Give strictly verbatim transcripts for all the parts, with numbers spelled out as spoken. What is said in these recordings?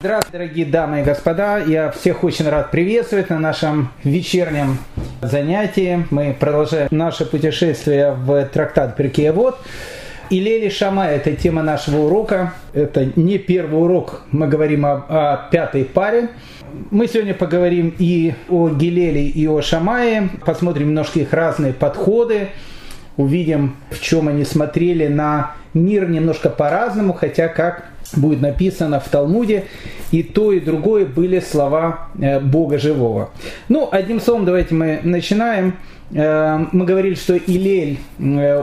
Здравствуйте, дорогие дамы и господа! Я всех очень рад приветствовать на нашем вечернем занятии. Мы продолжаем наше путешествие в трактат Пиркей Авот. Гилель и Шамай – это тема нашего урока. Это не первый урок, мы говорим о, о пятой паре. Мы сегодня поговорим и о Гилеле, и о Шамае. Посмотрим немножко их разные подходы. Увидим, в чем они смотрели на мир немножко по-разному, хотя, как будет написано в Талмуде, и то, и другое были слова Бога Живого. Ну, одним словом, давайте мы начинаем. Мы говорили, что Гилель,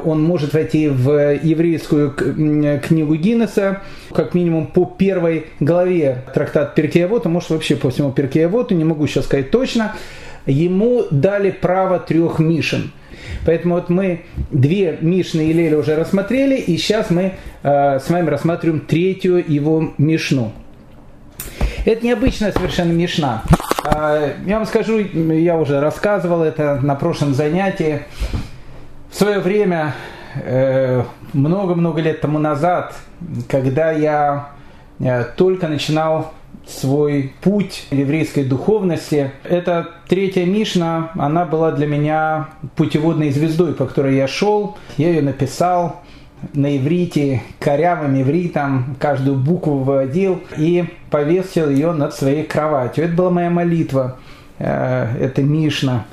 он может войти в еврейскую книгу Гиннеса, как минимум по первой главе трактата Пиркей Авот, а может вообще по всему Пиркей Авоту, не могу сейчас сказать точно. Ему дали право трех мишен. Поэтому вот мы две Мишны Гилеля уже рассмотрели, и сейчас мы э, с вами рассматриваем третью его Мишну. Это необычная совершенно Мишна. Э, я вам скажу, я уже рассказывал это на прошлом занятии. В свое время, э, много-много лет тому назад, когда я э, только начинал свой путь еврейской духовности. Эта третья Мишна, она была для меня путеводной звездой, по которой я шел. Я ее написал на иврите, корявым ивритом, каждую букву выводил и повесил ее над своей кроватью. Это была моя молитва, эта Мишна.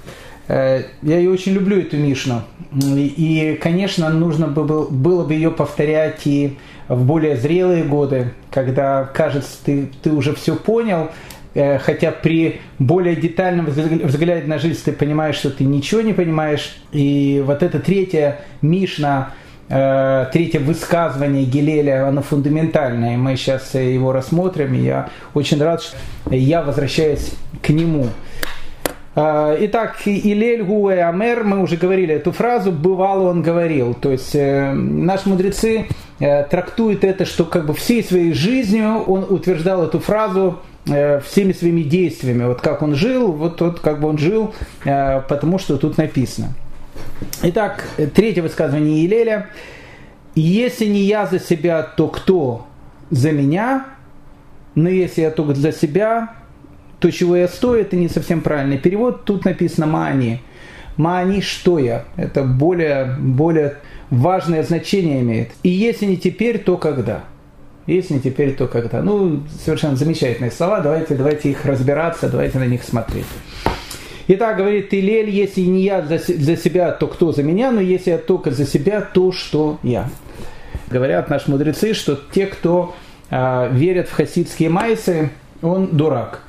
Я ее очень люблю, эту Мишну. И, конечно, нужно было бы ее повторять и в более зрелые годы, когда, кажется, ты, ты уже все понял, хотя при более детальном взгляде на жизнь ты понимаешь, что ты ничего не понимаешь. И вот эта третья Мишна, третье высказывание Гилеля, оно фундаментальное. Мы сейчас его рассмотрим, и я очень рад, что я возвращаюсь к нему. Итак, Гилель Гуэ Амер, мы уже говорили эту фразу, бывало он говорил. То есть э, наши мудрецы э, трактуют это, что как бы всей своей жизнью он утверждал эту фразу э, всеми своими действиями. Вот как он жил, вот тот как бы он жил, э, потому что тут написано. Итак, третье высказывание Гилеля. «Если не я за себя, то кто за меня? Но если я только за себя, то, чего я стою», это не совсем правильный перевод. Тут написано «маани». «Маани, что я?» Это более, более важное значение имеет. «И если не теперь, то когда?» «Если не теперь, то когда?» Ну, совершенно замечательные слова. Давайте, давайте их разбираться, давайте на них смотреть. Итак, говорит Гилель, «Если не я за, за себя, то кто за меня? Но если я только за себя, то что я?» Говорят наши мудрецы, что те, кто э, верят в хасидские майсы, он дурак.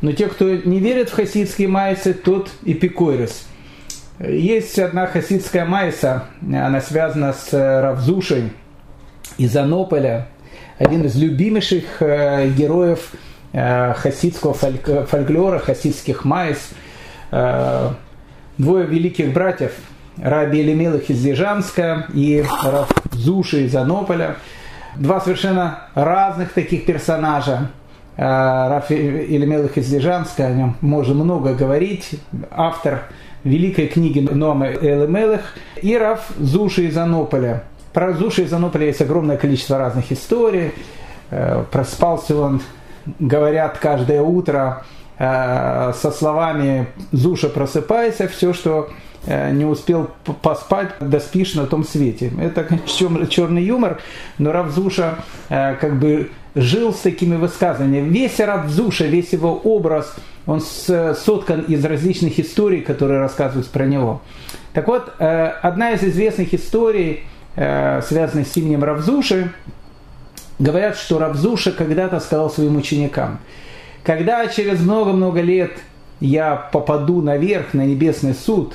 Но те, кто не верит в хасидские майсы, тот эпикорис. Есть одна хасидская майса, она связана с Рав Зушей из Анополя, один из любимейших героев хасидского фольклора, хасидских майс. Двое великих братьев, Раби Элимелех из Лижанска и Рав Зуша из Анополя. Два совершенно разных таких персонажа. Рав Елимелех из Лижанска, о нем можно много говорить, автор великой книги Нома Элимелех, и Рав Зуша из Анополя. Про Зуша из Анополя есть огромное количество разных историй. Проспался он, говорят, каждое утро со словами «Зуша, просыпайся», все, что не успел поспать, доспишь на том свете. Это, конечно, черный юмор, но Рав Зуша как бы жил с такими высказываниями. Весь Рав Зуша, весь его образ, он соткан из различных историй, которые рассказывают про него. Так вот, одна из известных историй, связанных с именем Рав Зуши, говорят, что Рав Зуша когда-то сказал своим ученикам: «Когда через много-много лет я попаду наверх, на небесный суд,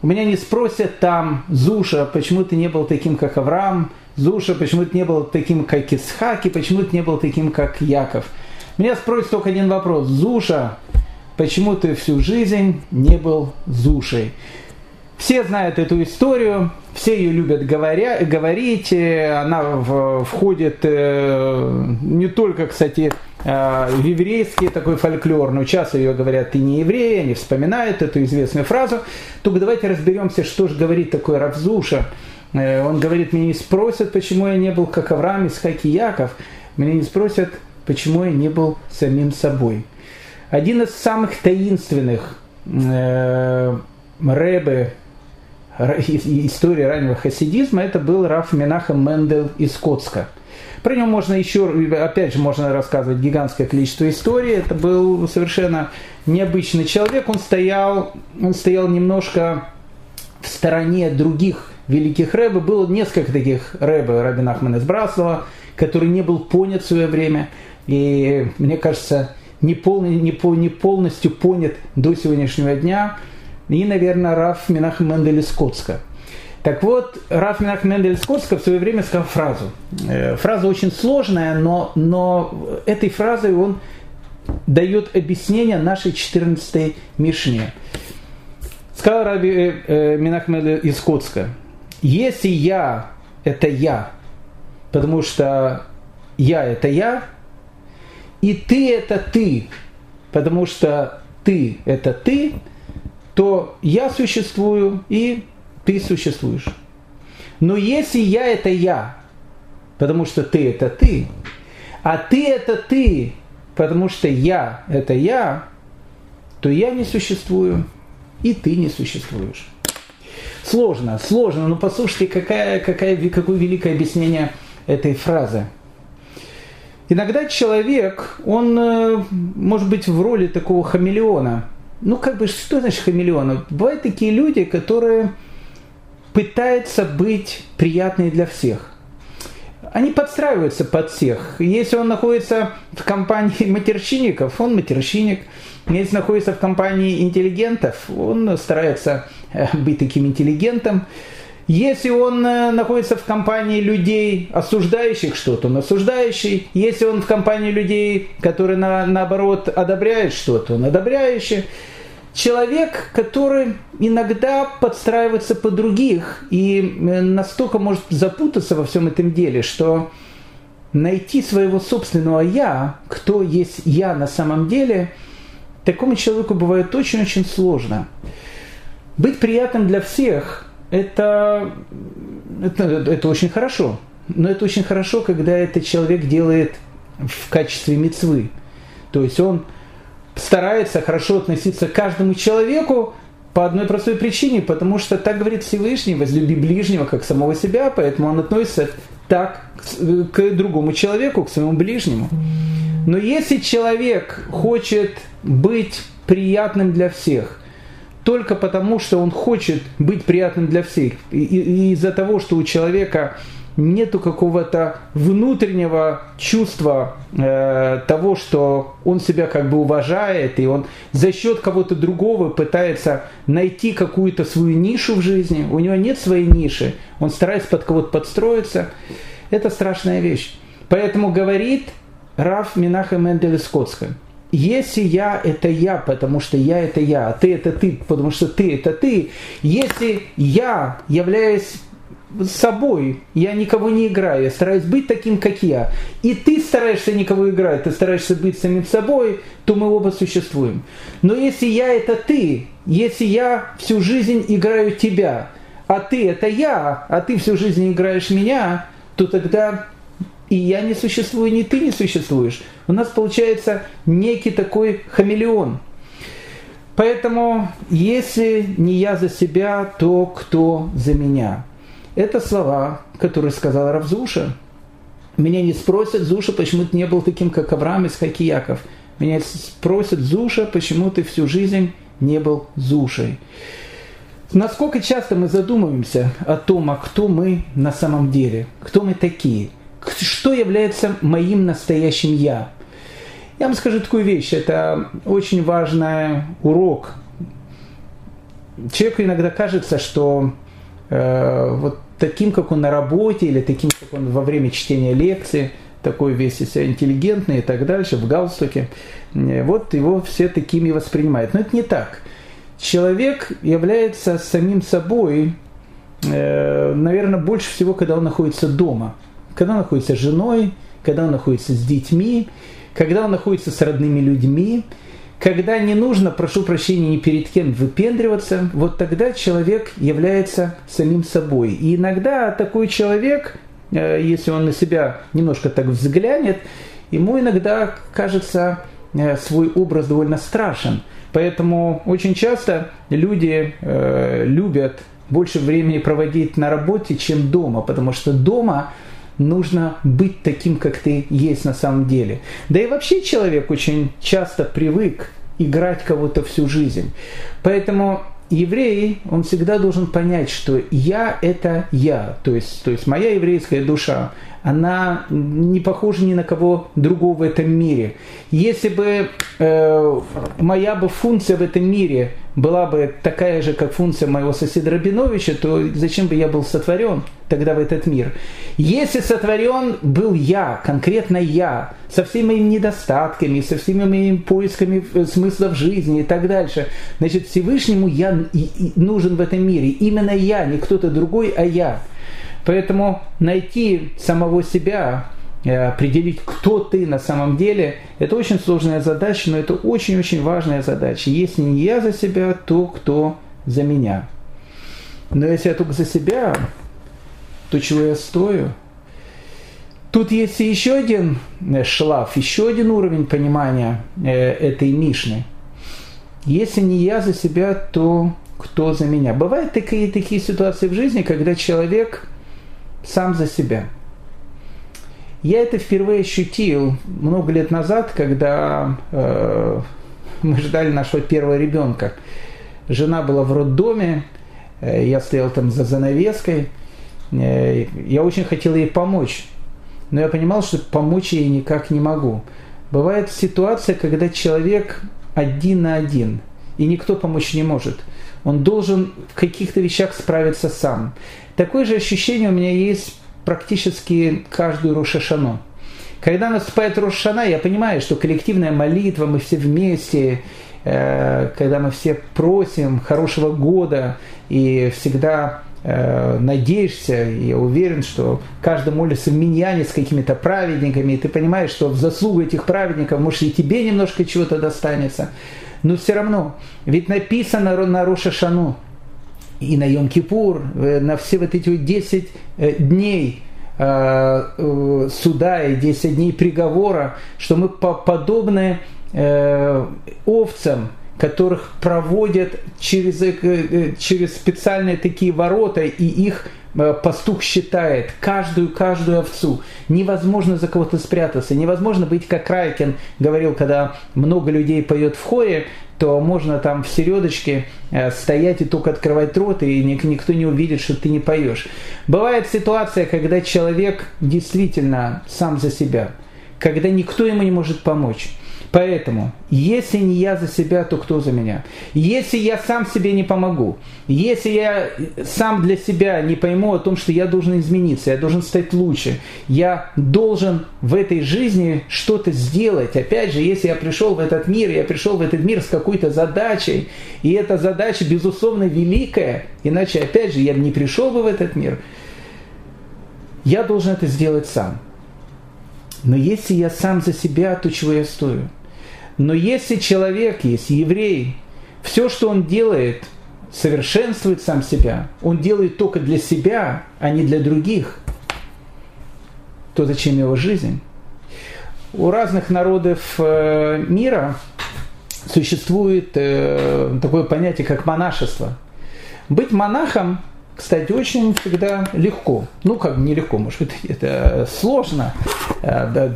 у меня не спросят там: Зуша, почему ты не был таким, как Авраам? Зуша, почему ты не был таким, как Исхак, и почему ты не был таким, как Яков? Меня спросят только один вопрос: Зуша, почему ты всю жизнь не был Зушей?» Все знают эту историю, все ее любят говоря, говорить, она в, входит э, не только, кстати, э, в еврейский такой фольклор, но часто ее говорят «ты не еврей», они вспоминают эту известную фразу. Только давайте разберемся, что же говорит такой Рав Зуша. Э, он говорит: «Меня не спросят, почему я не был как Авраам, Исхак и Яков, меня не спросят, почему я не был самим собой. Один из самых таинственных э, рэбэ истории раннего хасидизма это был Рав Менахем Мендель из Коцка. Про него можно еще, опять же, можно рассказывать гигантское количество историй. Это был совершенно необычный человек. Он стоял, он стоял немножко в стороне других великих рэбэ. Было несколько таких рэбэ, Рабби Нахман из Браслава, который не был понят в свое время. И, мне кажется, не, пол, не, не полностью понят до сегодняшнего дня. И, наверное, Рав Менахем Мендель из Коцка. Так вот, Рав Менахем Мендель из Коцка в свое время сказал фразу. Фраза очень сложная, но, но этой фразой он дает объяснение нашей четырнадцатой Мишне. Сказал Рав Менахем Мендель из Коцка: если я – это я, потому что я – это я, и ты – это ты, потому что ты – это ты, то я существую, и ты существуешь. Но если я – это я, потому что ты – это ты, а ты – это ты, потому что я – это я, то я не существую, и ты не существуешь. Сложно, сложно, но послушайте, какая, какая, какое великое объяснение этой фразы. Иногда человек, он может быть в роли такого хамелеона. Ну, как бы, что значит хамелеон? Бывают такие люди, которые пытаются быть приятными для всех. Они подстраиваются под всех. Если он находится в компании матерщинников, он матерщинник. Если находится в компании интеллигентов, он старается быть таким интеллигентом. Если он находится в компании людей, осуждающих что-то, он осуждающий. Если он в компании людей, которые на, наоборот одобряют что-то, он одобряющий. Человек, который иногда подстраивается под других и настолько может запутаться во всем этом деле, что найти своего собственного «я», кто есть «я» на самом деле, такому человеку бывает очень-очень сложно. Быть приятным для всех – это, это, это очень хорошо. Но это очень хорошо, когда этот человек делает в качестве мицвы. То есть он старается хорошо относиться к каждому человеку по одной простой причине, потому что так говорит Всевышний: возлюби ближнего, как самого себя, поэтому он относится так к другому человеку, к своему ближнему. Но если человек хочет быть приятным для всех только потому, что он хочет быть приятным для всех, и, и из-за того, что у человека нету какого-то внутреннего чувства э, того, что он себя как бы уважает, и он за счет кого-то другого пытается найти какую-то свою нишу в жизни, у него нет своей ниши, он старается под кого-то подстроиться, это страшная вещь. Поэтому говорит Рав Менахем Мендель из Коцка: если я – это я, потому что я – это я, а ты – это ты, потому что ты – это ты, если я являюсь собой, я никого не играю, я стараюсь быть таким, как я, и ты стараешься никого играть, ты стараешься быть самим собой, то мы оба существуем. Но если я – это ты, если я всю жизнь играю тебя, а ты – это я, а ты всю жизнь играешь меня, то тогда и я не существую, и ты не существуешь. У нас получается некий такой хамелеон. Поэтому если не я за себя, то кто за меня? Это слова, которые сказал Рав Зуша. Меня не спросят: Зуша, почему ты не был таким, как Авраам, Исхак и Яков? Меня спросят: Зуша, почему ты всю жизнь не был Зушей? Насколько часто мы задумываемся о том, а кто мы на самом деле? Кто мы такие? Что является моим настоящим «я»? Я вам скажу такую вещь. Это очень важный урок. Человеку иногда кажется, что вот таким, как он на работе, или таким, как он во время чтения лекции, такой весь из себя интеллигентный и так дальше, в галстуке, вот его все такими воспринимают. Но это не так. Человек является самим собой, наверное, больше всего, когда он находится дома, когда он находится с женой, когда он находится с детьми, когда он находится с родными людьми, когда не нужно, прошу прощения, ни перед кем выпендриваться, вот тогда человек является самим собой. И иногда такой человек, если он на себя немножко так взглянет, ему иногда кажется свой образ довольно страшен. Поэтому очень часто люди э, любят больше времени проводить на работе, чем дома, потому что дома нужно быть таким, как ты есть на самом деле. Да и вообще человек очень часто привык играть кого-то всю жизнь. Поэтому еврей, он всегда должен понять, что я – это я. То есть, то есть моя еврейская душа, она не похожа ни на кого другого в этом мире. Если бы э, моя бы функция в этом мире была бы такая же, как функция моего соседа Рабиновича, то зачем бы я был сотворен тогда в этот мир? Если сотворен был я, конкретно я, со всеми моими недостатками, со всеми моими поисками смысла в жизни и так дальше, значит, Всевышнему я нужен в этом мире. Именно я, не кто-то другой, а я. Поэтому найти самого себя, определить, кто ты на самом деле, это очень сложная задача, но это очень-очень важная задача. Если не я за себя, то кто за меня? Но если я только за себя, то чего я стою? Тут есть еще один шлаф, еще один уровень понимания этой Мишны. Если не я за себя, то кто за меня? Бывают такие, такие ситуации в жизни, когда человек сам за себя. Я это впервые ощутил много лет назад, когда э, мы ждали нашего первого ребенка. Жена была в роддоме, э, я стоял там за занавеской. Э, я очень хотел ей помочь, но я понимал, что помочь ей никак не могу. Бывает ситуация, когда человек один на один, и никто помочь не может. Он должен в каких-то вещах справиться сам. Такое же ощущение у меня есть практически каждую Рош Шану. Когда наступает Рош Шана, я понимаю, что коллективная молитва, мы все вместе, э, когда мы все просим хорошего года и всегда э, надеешься, я уверен, что каждый молится в Миньяне с какими-то праведниками, и ты понимаешь, что в заслугу этих праведников, может, и тебе немножко чего-то достанется. Но все равно, ведь написано на Рош Шану, и на Йом Кипур, на все вот эти десять дней суда и десять дней приговора, что мы подобны овцам, которых проводят через, через специальные такие ворота, и их пастух считает каждую-каждую овцу. Невозможно за кого-то спрятаться, невозможно быть, как Райкин говорил, когда много людей поет в хоре, то можно там в середочке стоять и только открывать рот, и никто не увидит, что ты не поешь. Бывает ситуация, когда человек действительно сам за себя, когда никто ему не может помочь. Поэтому, если не я за себя, то кто за меня? Если я сам себе не помогу, если я сам для себя не пойму о том, что я должен измениться, я должен стать лучше, я должен в этой жизни что-то сделать. Опять же, если я пришел в этот мир, я пришел в этот мир с какой-то задачей, и эта задача, безусловно, великая, иначе, опять же, я не пришел бы в этот мир, я должен это сделать сам. Но если я сам за себя, то чего я стою? Но если человек, если еврей, все, что он делает, совершенствует сам себя, он делает только для себя, а не для других, то зачем его жизнь? У разных народов мира существует такое понятие, как монашество. Быть монахом, кстати, очень всегда легко. Ну, как не легко, может быть, это сложно,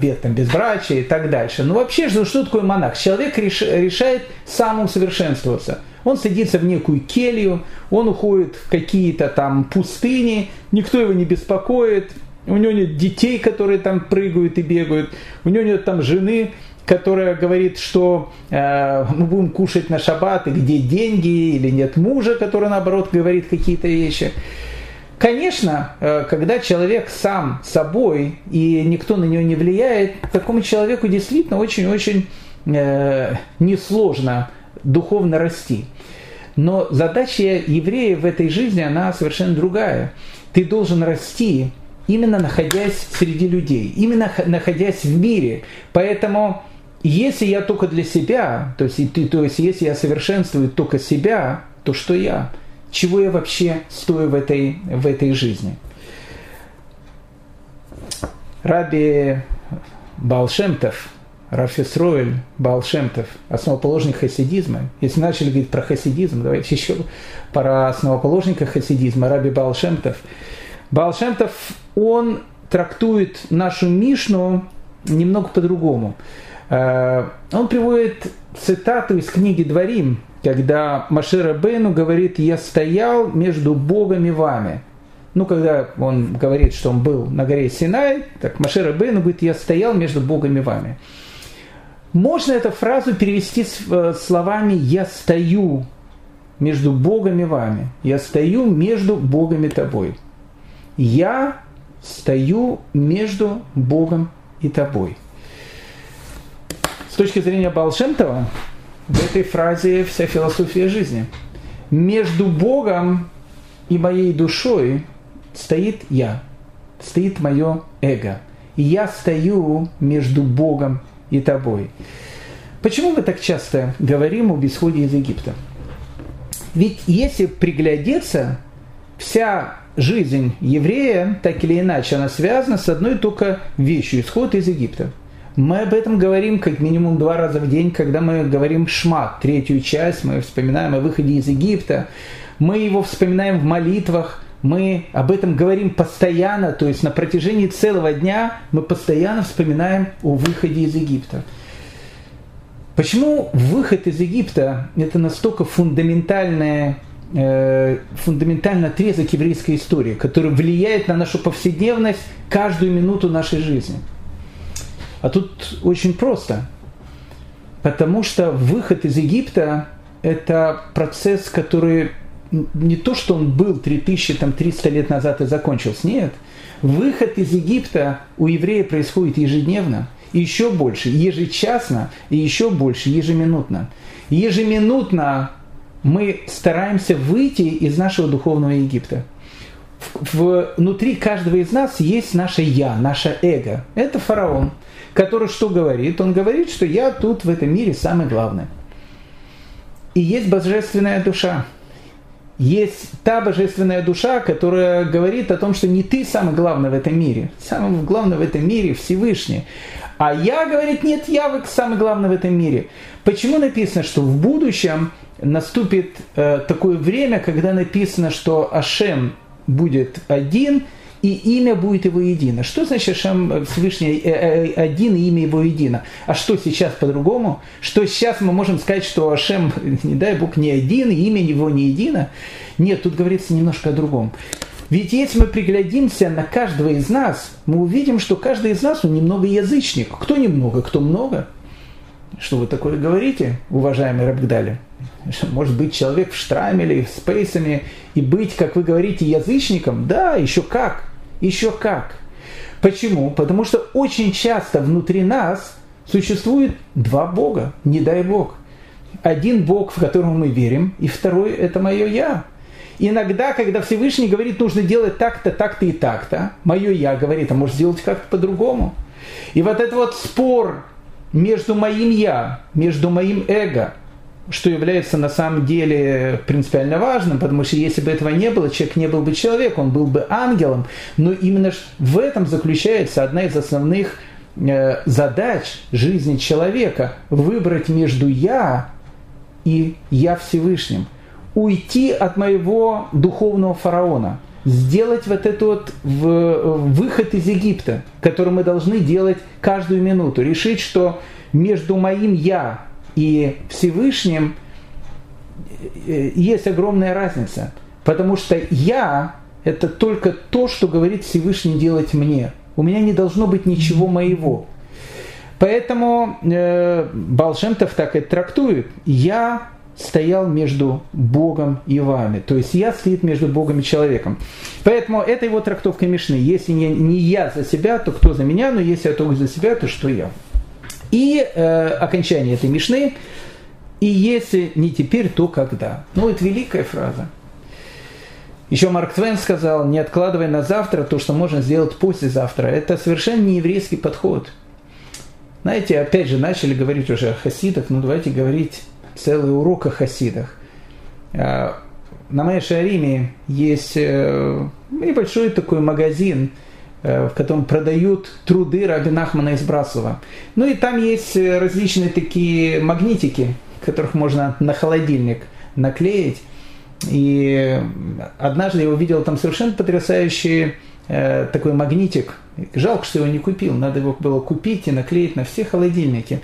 без, там, безбрачия и так дальше. Но вообще, что, что такое монах? Человек реш, решает самоусовершенствоваться. Он садится в некую келью, он уходит в какие-то там пустыни, никто его не беспокоит, у него нет детей, которые там прыгают и бегают, у него нет там жены, которая говорит, что э, мы будем кушать на шаббат, и где деньги, или нет мужа, который, наоборот, говорит какие-то вещи. Конечно, э, когда человек сам собой, и никто на него не влияет, такому человеку действительно очень-очень э, несложно духовно расти. Но задача еврея в этой жизни, она совершенно другая. Ты должен расти, именно находясь среди людей, именно находясь в мире. Поэтому... Если я только для себя, то есть, то есть если я совершенствую только себя, то что я? Чего я вообще стою в этой, в этой жизни? Рабби Баал Шем Тов, Рабби Исроэль Баал Шем Тов, основоположник хасидизма. Если начали говорить про хасидизм, давайте еще про основоположника хасидизма, Раби Баал Шем Тов. Баал Шем Тов, он трактует нашу Мишну немного по-другому. Он приводит цитату из книги «Дварим», когда Моше Рабейну говорит: «Я стоял между Богом и вами». Ну, когда он говорит, что он был на горе Синай, так Моше Рабейну говорит: «Я стоял между Богом и вами». Можно эту фразу перевести словами «Я стою между Богом и вами». «Я стою между Богом и тобой». «Я стою между Богом и тобой». С точки зрения Баал Шем Това, в этой фразе вся философия жизни. Между Богом и моей душой стоит я, стоит мое эго. И я стою между Богом и тобой. Почему мы так часто говорим об исходе из Египта? Ведь если приглядеться, вся жизнь еврея, так или иначе, она связана с одной только вещью – исход из Египта. Мы об этом говорим как минимум два раза в день, когда мы говорим «Шма», третью часть, мы вспоминаем о выходе из Египта, мы его вспоминаем в молитвах, мы об этом говорим постоянно, то есть на протяжении целого дня мы постоянно вспоминаем о выходе из Египта. Почему выход из Египта – это настолько фундаментальное, э, фундаментальный отрезок еврейской истории, который влияет на нашу повседневность каждую минуту нашей жизни? А тут очень просто, потому что выход из Египта – это процесс, который не то, что он был три тысячи триста лет назад и закончился, нет. Выход из Египта у еврея происходит ежедневно, и еще больше, ежечасно, и еще больше, ежеминутно. Ежеминутно мы стараемся выйти из нашего духовного Египта. Внутри каждого из нас есть наше «я», наше эго. Это фараон, который что говорит? Он говорит, что я тут в этом мире самый главный. И есть божественная душа. Есть та божественная душа, которая говорит о том, что не ты самый главный в этом мире. Самый главный в этом мире Всевышний. А я, говорит, нет, я самый главный в этом мире. Почему написано, что в будущем наступит э, такое время, когда написано, что Ашем будет один, и имя будет его едино. Что значит Шам Всевышний один, и имя его едино? А что сейчас по-другому? Что сейчас мы можем сказать, что Ашем, не дай Бог, не один, и имя его не едино? Нет, тут говорится немножко о другом. Ведь если мы приглядимся на каждого из нас, мы увидим, что каждый из нас, он немного язычник. Кто немного, кто много. Что вы такое говорите, уважаемый Рабгдали? Может быть, человек в штрамеле, с пейсами, и быть, как вы говорите, язычником? Да, еще как, еще как. Почему? Потому что очень часто внутри нас существует два Бога, не дай Бог. Один Бог, в которого мы верим, и второй – это мое «я». Иногда, когда Всевышний говорит, нужно делать так-то, так-то и так-то, мое «я» говорит, а может сделать как-то по-другому. И вот этот вот спор между моим «я», между моим «эго», что является на самом деле принципиально важным, потому что если бы этого не было, человек не был бы человеком, он был бы ангелом. Но именно в этом заключается одна из основных задач жизни человека – выбрать между «я» и «я Всевышним». Уйти от моего духовного фараона, сделать вот этот вот выход из Египта, который мы должны делать каждую минуту, решить, что между моим «я» и Всевышним есть огромная разница, потому что «я» – это только то, что говорит Всевышний делать мне. У меня не должно быть ничего моего. Поэтому э, Баал Шем Тов так и трактует. «Я стоял между Богом и вами». То есть «я» стоит между Богом и человеком. Поэтому это его трактовка Мишны. Если не, не я за себя, то кто за меня? Но если я только за себя, то что я? И э, окончание этой Мишны: «И если не теперь, то когда?» Ну, это великая фраза. Еще Марк Твен сказал: «Не откладывай на завтра то, что можно сделать послезавтра». Это совершенно не еврейский подход. Знаете, опять же, начали говорить уже о хасидах, но давайте говорить целый урок о хасидах. На Меа Шеариме есть небольшой такой магазин, в котором продают труды Рабби Нахмана из Браслава. Ну и там есть различные такие магнитики, которых можно на холодильник наклеить. И однажды я увидел там совершенно потрясающий э, такой магнитик. Жалко, что его не купил. Надо его было купить и наклеить на все холодильники.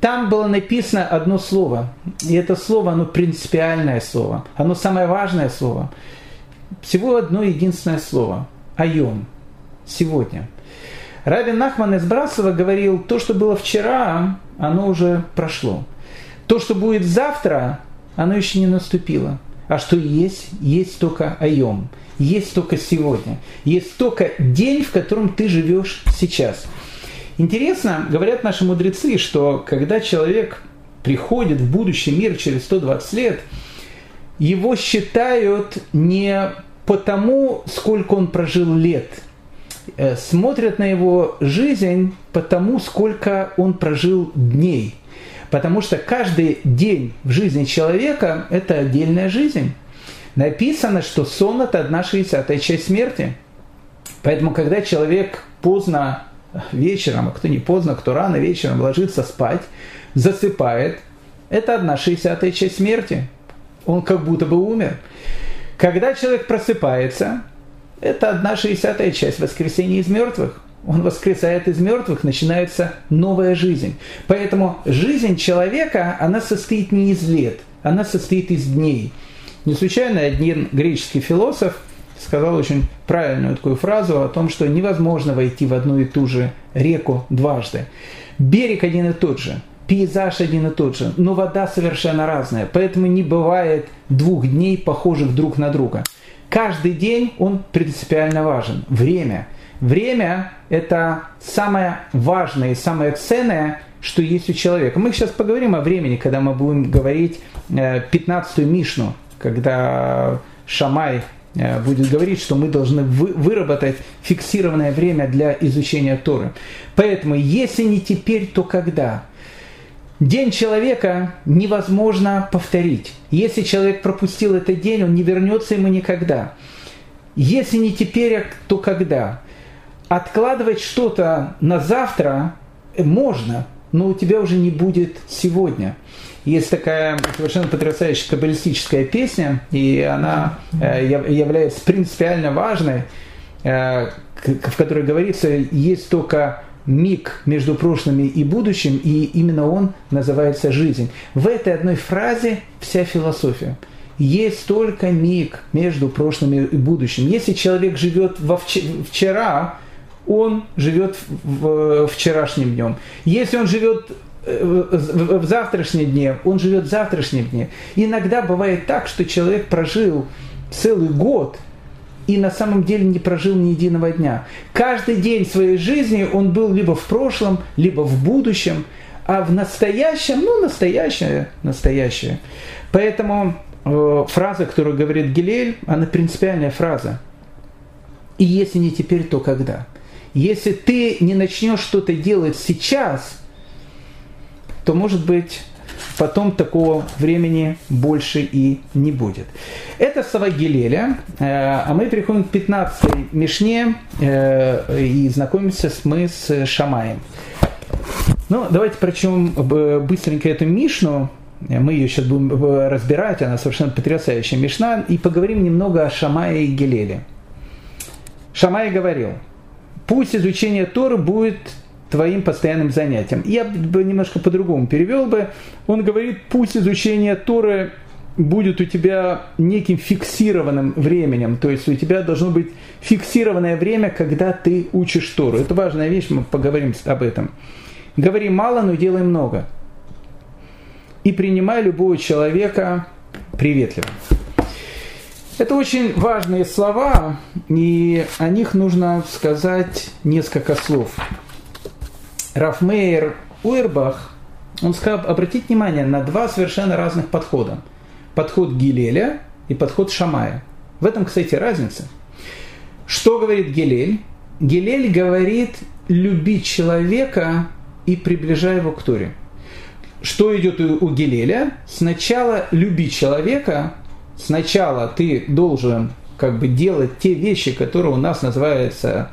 Там было написано одно слово. И это слово, оно принципиальное слово. Оно самое важное слово. Всего одно единственное слово. Айом. Сегодня. Рабби Нахман из Браслава говорил, то, что было вчера, оно уже прошло. То, что будет завтра, оно еще не наступило. А что есть? Есть только айом. Есть только сегодня. Есть только день, в котором ты живешь сейчас. Интересно, говорят наши мудрецы, что когда человек приходит в будущий мир через сто двадцать лет, его считают не по тому, сколько он прожил лет, смотрят на его жизнь по тому, сколько он прожил дней. Потому что каждый день в жизни человека – это отдельная жизнь. Написано, что сон – это одна шестидесятая часть смерти. Поэтому, когда человек поздно вечером, а кто не поздно, кто рано вечером ложится спать, засыпает, это одна шестидесятая часть смерти. Он как будто бы умер. Когда человек просыпается, это одна шестидесятая часть воскресения из мертвых. Он воскресает из мертвых, начинается новая жизнь. Поэтому жизнь человека, она состоит не из лет, она состоит из дней. Не случайно один греческий философ сказал очень правильную такую фразу о том, что невозможно войти в одну и ту же реку дважды. Берег один и тот же, пейзаж один и тот же, но вода совершенно разная. Поэтому не бывает двух дней, похожих друг на друга. Каждый день он принципиально важен. Время. Время – это самое важное и самое ценное, что есть у человека. Мы сейчас поговорим о времени, когда мы будем говорить пятнадцатую Мишну, когда Шамай будет говорить, что мы должны выработать фиксированное время для изучения Торы. Поэтому, если не теперь, то когда? День человека невозможно повторить. Если человек пропустил этот день, он не вернется ему никогда. Если не теперь, то когда? Откладывать что-то на завтра можно, но у тебя уже не будет сегодня. Есть такая совершенно потрясающая каббалистическая песня, и она является принципиально важной, в которой говорится, есть только миг между прошлым и будущим, и именно он называется жизнь. В этой одной фразе вся философия. Есть только миг между прошлым и будущим. Если человек живет во вчера, он живет вчерашним днем. Если он живет в завтрашнем дне, он живет в завтрашнем дне. Иногда бывает так, что человек прожил целый год и на самом деле не прожил ни единого дня. Каждый день своей жизни он был либо в прошлом, либо в будущем, а в настоящем, ну, настоящее, настоящее. Поэтому э, фраза, которую говорит Гилель, она принципиальная фраза. И если не теперь, то когда? Если ты не начнешь что-то делать сейчас, то, может быть, потом такого времени больше и не будет. Это слова Гилеля. А мы переходим к пятнадцатой Мишне и знакомимся мы с Шамаем. Ну, давайте прочтем быстренько эту Мишну. Мы ее сейчас будем разбирать. Она совершенно потрясающая Мишна. И поговорим немного о Шамае и Гилеле. Шамай говорил, пусть изучение Торы будет твоим постоянным занятием. Я бы немножко по-другому перевел бы. Он говорит, пусть изучение Торы будет у тебя неким фиксированным временем. То есть у тебя должно быть фиксированное время, когда ты учишь Тору. Это важная вещь, мы поговорим об этом. Говори мало, но делай много. И принимай любого человека приветливо. Это очень важные слова, и о них нужно сказать несколько слов. Рав Меир Уэрбах, он сказал, обратить внимание на два совершенно разных подхода. Подход Гилеля и подход Шамая. В этом, кстати, разница. Что говорит Гилель? Гилель говорит, люби человека и приближай его к Торе. Что идет у Гилеля? Сначала люби человека, сначала ты должен как бы делать те вещи, которые у нас называются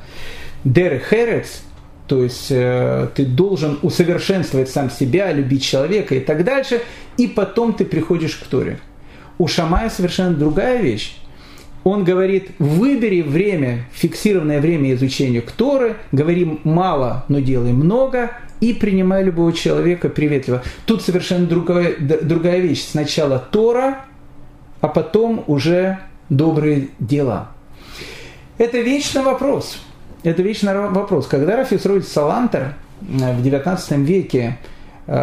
дер херец, то есть э, ты должен усовершенствовать сам себя, любить человека и так дальше, и потом ты приходишь к Торе. У Шамая совершенно другая вещь. Он говорит, выбери время, фиксированное время изучения Торы, говори мало, но делай много, и принимай любого человека приветливо. Тут совершенно другая, другая вещь. Сначала Тора, а потом уже добрые дела. Это вечный вопрос. Это вечный вопрос. Когда Рафель Исроль Салантер в девятнадцатом веке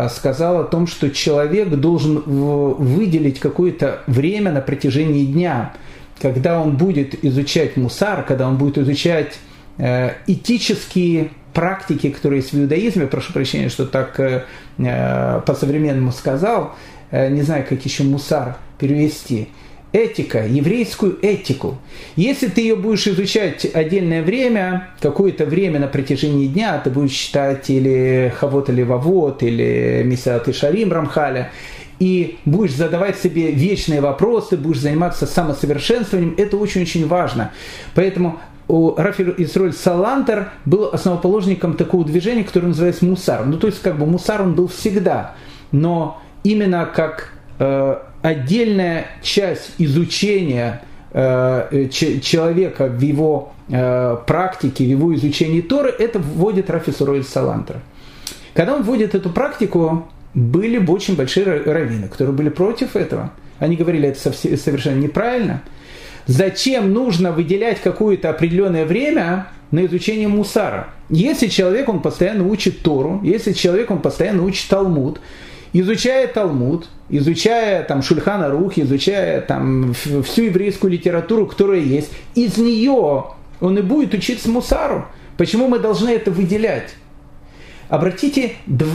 сказал о том, что человек должен выделить какое-то время на протяжении дня, когда он будет изучать мусар, когда он будет изучать этические практики, которые есть в иудаизме, прошу прощения, что так по-современному сказал, не знаю, как еще мусар перевести, этика, еврейскую этику. Если ты ее будешь изучать отдельное время, какое-то время на протяжении дня, ты будешь читать или Хавот или Вавот, или Мисеат и Шарим Рамхаля, и будешь задавать себе вечные вопросы, будешь заниматься самосовершенствованием, это очень-очень важно. Поэтому Рафель Исроль Салантер был основоположником такого движения, которое называется мусар. Ну, то есть, как бы мусар он был всегда, но именно как э, отдельная часть изучения э, ч- человека в его э, практике, в его изучении Торы, это вводит Рафель Исроль Салантер. Когда он вводит эту практику, были очень большие раввины, которые были против этого. Они говорили, это совершенно неправильно. Зачем нужно выделять какое-то определенное время на изучение мусара? Если человек, он постоянно учит Тору, если человек, он постоянно учит Талмуд, изучая Талмуд, изучая там Шульхан Арух, изучая там всю еврейскую литературу, которая есть, из нее он и будет учиться мусару. Почему мы должны это выделять? Обратите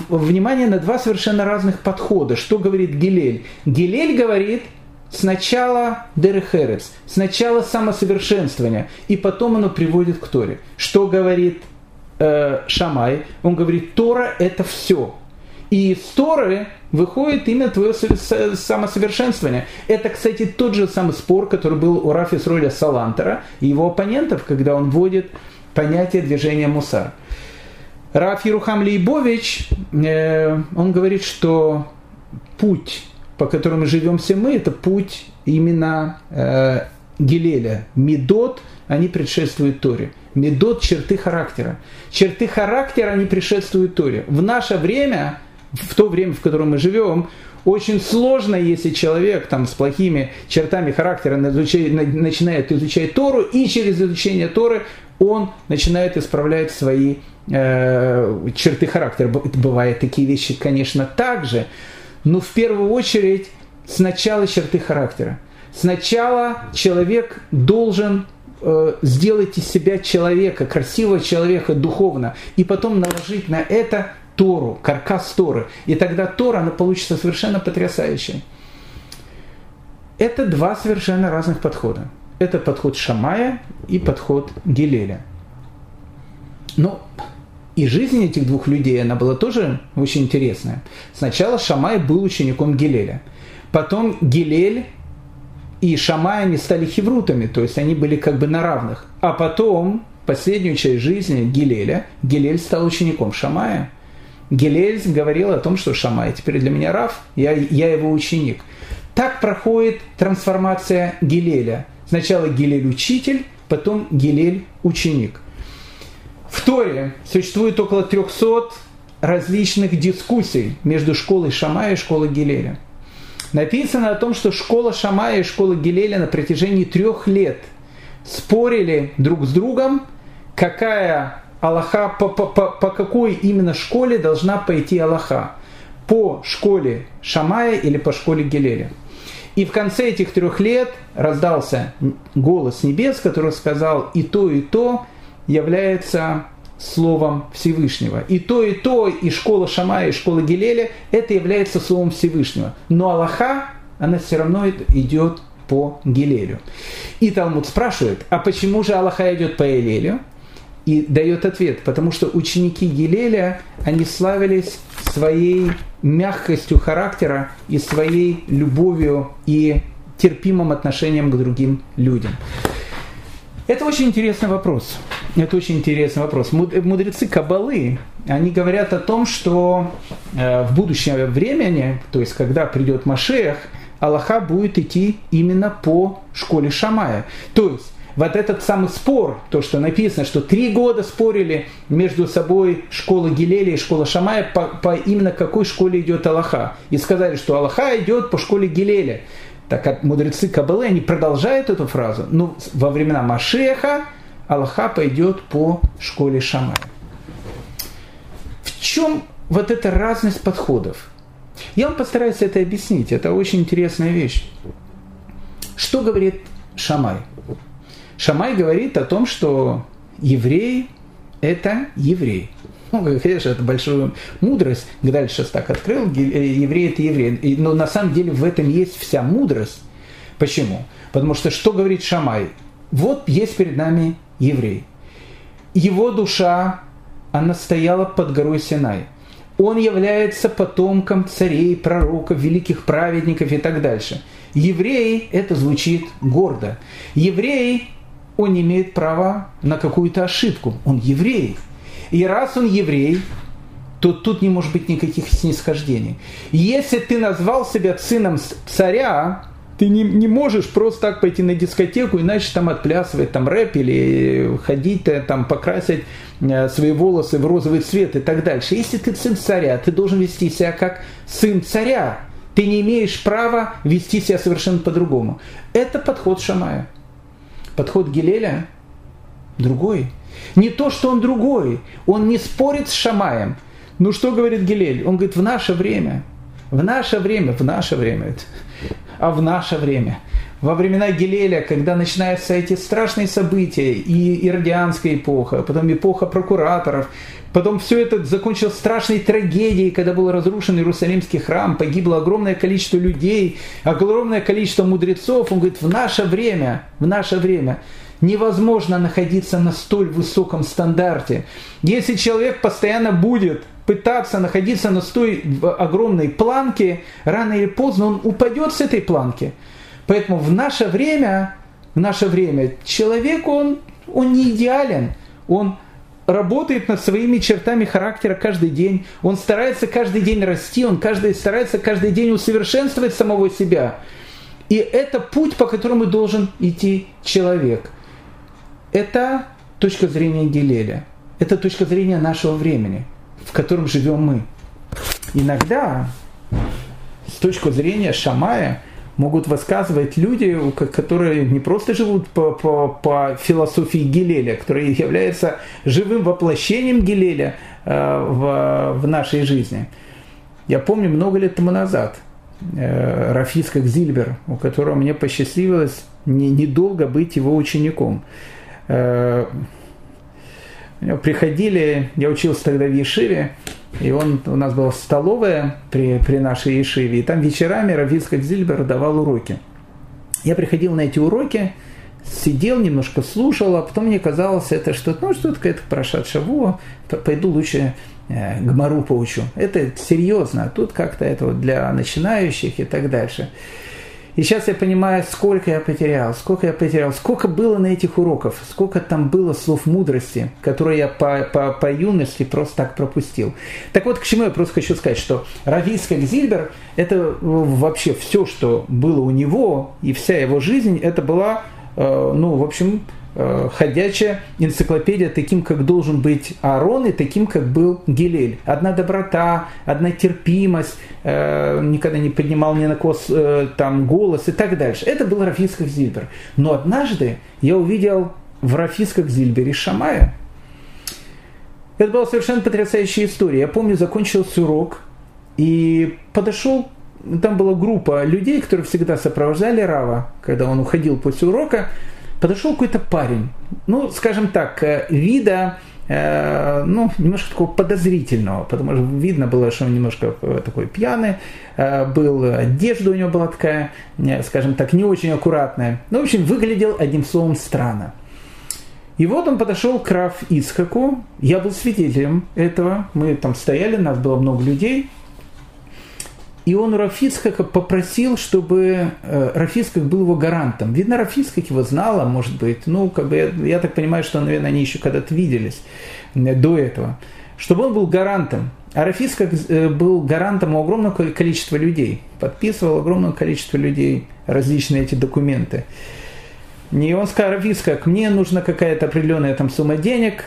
внимание на два совершенно разных подхода. Что говорит Гилель? Гилель говорит, сначала дерехерец, сначала самосовершенствование, и потом оно приводит к Торе. Что говорит э, Шамай? Он говорит, Тора – это все. И из Торы выходит именно твое самосовершенствование. Это, кстати, тот же самый спор, который был у Рафель Исроля Салантера и его оппонентов, когда он вводит понятие движения мусар. Рав Ерухам Лейбович, э, он говорит, что путь, по которому живем все мы, это путь именно э, Гилеля. Медот, они предшествуют Торе. Медот – черты характера. Черты характера, они предшествуют Торе. В наше время, в то время, в котором мы живем, очень сложно, если человек там, с плохими чертами характера начинает изучать Тору, и через изучение Торы он начинает исправлять свои э, черты характера. Бывают такие вещи, конечно, также, но в первую очередь сначала черты характера. Сначала человек должен э, сделать из себя человека, красивого человека духовно, и потом наложить на это Тору, каркас Торы. И тогда Тора, она получится совершенно потрясающей. Это два совершенно разных подхода. Это подход Шамая и подход Гилеля. Но и жизнь этих двух людей, она была тоже очень интересная. Сначала Шамай был учеником Гилеля. Потом Гилель и Шамай, они стали хеврутами, то есть они были как бы на равных. А потом, последнюю часть жизни Гилеля, Гилель стал учеником Шамая. Гилель говорил о том, что Шамай теперь для меня рав, я, я его ученик. Так проходит трансформация Гилеля. Сначала Гилель учитель, потом Гилель ученик. В Торе существует около трехсот различных дискуссий между школой Шамая и школой Гилеля. Написано о том, что школа Шамая и школа Гилеля на протяжении трех лет спорили друг с другом, какая алаха, по, по, по какой именно школе должна пойти алаха, по школе Шамая или по школе Гилеля. И в конце этих трех лет раздался голос небес, который сказал, и то, и то является словом Всевышнего. И то, и то, и школа Шамая, и школа Гилеля, это является словом Всевышнего. Но алаха, она все равно идет по Гилелю. И Талмуд спрашивает, а почему же алаха идет по Гилелю? И дает ответ, потому что ученики Гилеля, они славились своей мягкостью характера и своей любовью и терпимым отношением к другим людям. Это очень интересный вопрос. Это очень интересный вопрос. Мудрецы Каббалы, они говорят о том, что в будущем времени, то есть когда придет Машиах, алаха будет идти именно по школе Шамая. То есть вот этот самый спор, то, что написано, что три года спорили между собой школа Гилеля и школа Шамая, по, по именно какой школе идет алаха. И сказали, что алаха идет по школе Гилеля. Так как мудрецы Каббалы, они продолжают эту фразу, но во времена Машиаха алаха пойдет по школе Шамая. В чем вот эта разность подходов? Я вам постараюсь это объяснить, это очень интересная вещь. Что говорит Шамай? Шамай говорит о том, что еврей – это еврей. Ну, конечно, это большая мудрость. Гдаль Шестак открыл, еврей – это еврей. Но на самом деле в этом есть вся мудрость. Почему? Потому что что говорит Шамай? Вот есть перед нами еврей. Его душа, она стояла под горой Синай. Он является потомком царей, пророков, великих праведников и так дальше. Еврей – это звучит гордо. Еврей, он не имеет права на какую-то ошибку. Он еврей. И раз он еврей, то тут не может быть никаких снисхождений. Если ты назвал себя сыном царя, ты не, не можешь просто так пойти на дискотеку, иначе там отплясывать там, рэп или ходить, там, покрасить свои волосы в розовый цвет и так дальше. Если ты сын царя, ты должен вести себя как сын царя. Ты не имеешь права вести себя совершенно по-другому. Это подход Шамая. Подход Гилеля другой. Не то, что он другой. Он не спорит с Шамаем. Ну что говорит Гилель? Он говорит, в наше время, в наше время, в наше время, а в наше время. Во времена Гилеля, когда начинаются эти страшные события, и иродианская эпоха, потом эпоха прокураторов, потом все это закончилось страшной трагедией, когда был разрушен Иерусалимский храм, погибло огромное количество людей, огромное количество мудрецов. Он говорит, в наше время, в наше время невозможно находиться на столь высоком стандарте. Если человек постоянно будет пытаться находиться на столь огромной планке, рано или поздно он упадет с этой планки. Поэтому в наше время, в наше время человек, он, он не идеален, он работает над своими чертами характера каждый день, он старается каждый день расти, он каждый, старается каждый день усовершенствовать самого себя. И это путь, по которому должен идти человек. Это точка зрения Гилеля, это точка зрения нашего времени, в котором живем мы. Иногда с точки зрения Шамая могут высказывать люди, которые не просто живут по, по, по философии Гилеля, которые являются живым воплощением Гилеля э, в, в нашей жизни. Я помню, много лет тому назад э, Рав Ицхак Зильбер, у которого мне посчастливилось не, недолго быть его учеником. Э, приходили, я учился тогда в Ешиве, и он, у нас была столовая при, при нашей Ешиве, и там вечерами Рав Ицхак Зильбер давал уроки. Я приходил на эти уроки, сидел, немножко слушал, а потом мне казалось, это что-то, ну что-то какая-то парашат шавуа, пойду лучше э, гмару поучу. Это серьезно, а тут как-то это вот для начинающих и так дальше. И сейчас я понимаю, сколько я потерял, сколько я потерял, сколько было на этих уроках, сколько там было слов мудрости, которые я по, по, по юности просто так пропустил. Так вот, к чему я просто хочу сказать, что Рав Ицхак Зильбер, это вообще все, что было у него, и вся его жизнь, это была, ну, в общем, ходячая энциклопедия таким, как должен быть Аарон, и таким, как был Гилель. Одна доброта, одна терпимость, э, никогда не поднимал ни на кос э, там, голос и так дальше. Это был Рав Ицхак Зильбер. Но однажды я увидел в Рав Ицхак Зильбере Шамая. Это была совершенно потрясающая история. Я помню, закончился урок, и подошел, там была группа людей, которые всегда сопровождали Рава, когда он уходил после урока. Подошел какой-то парень, ну, скажем так, вида, э, ну, немножко такого подозрительного, потому что видно было, что он немножко такой пьяный, э, был, одежда у него была такая, не, скажем так, не очень аккуратная. Ну, в общем, выглядел, одним словом, странно. И вот он подошел к Рав Ицхаку, я был свидетелем этого, мы там стояли, нас было много людей, и он у Рав Ицхака попросил, чтобы Рав Ицхак был его гарантом. Видно, Рав Ицхак его знала, может быть, ну, как бы, я, я так понимаю, что, наверное, они еще когда-то виделись до этого, чтобы он был гарантом. А Рав Ицхак был гарантом у огромного количества людей, подписывал огромное количество людей различные эти документы. И он сказал: Рав Ицхак, мне нужна какая-то определенная там сумма денег,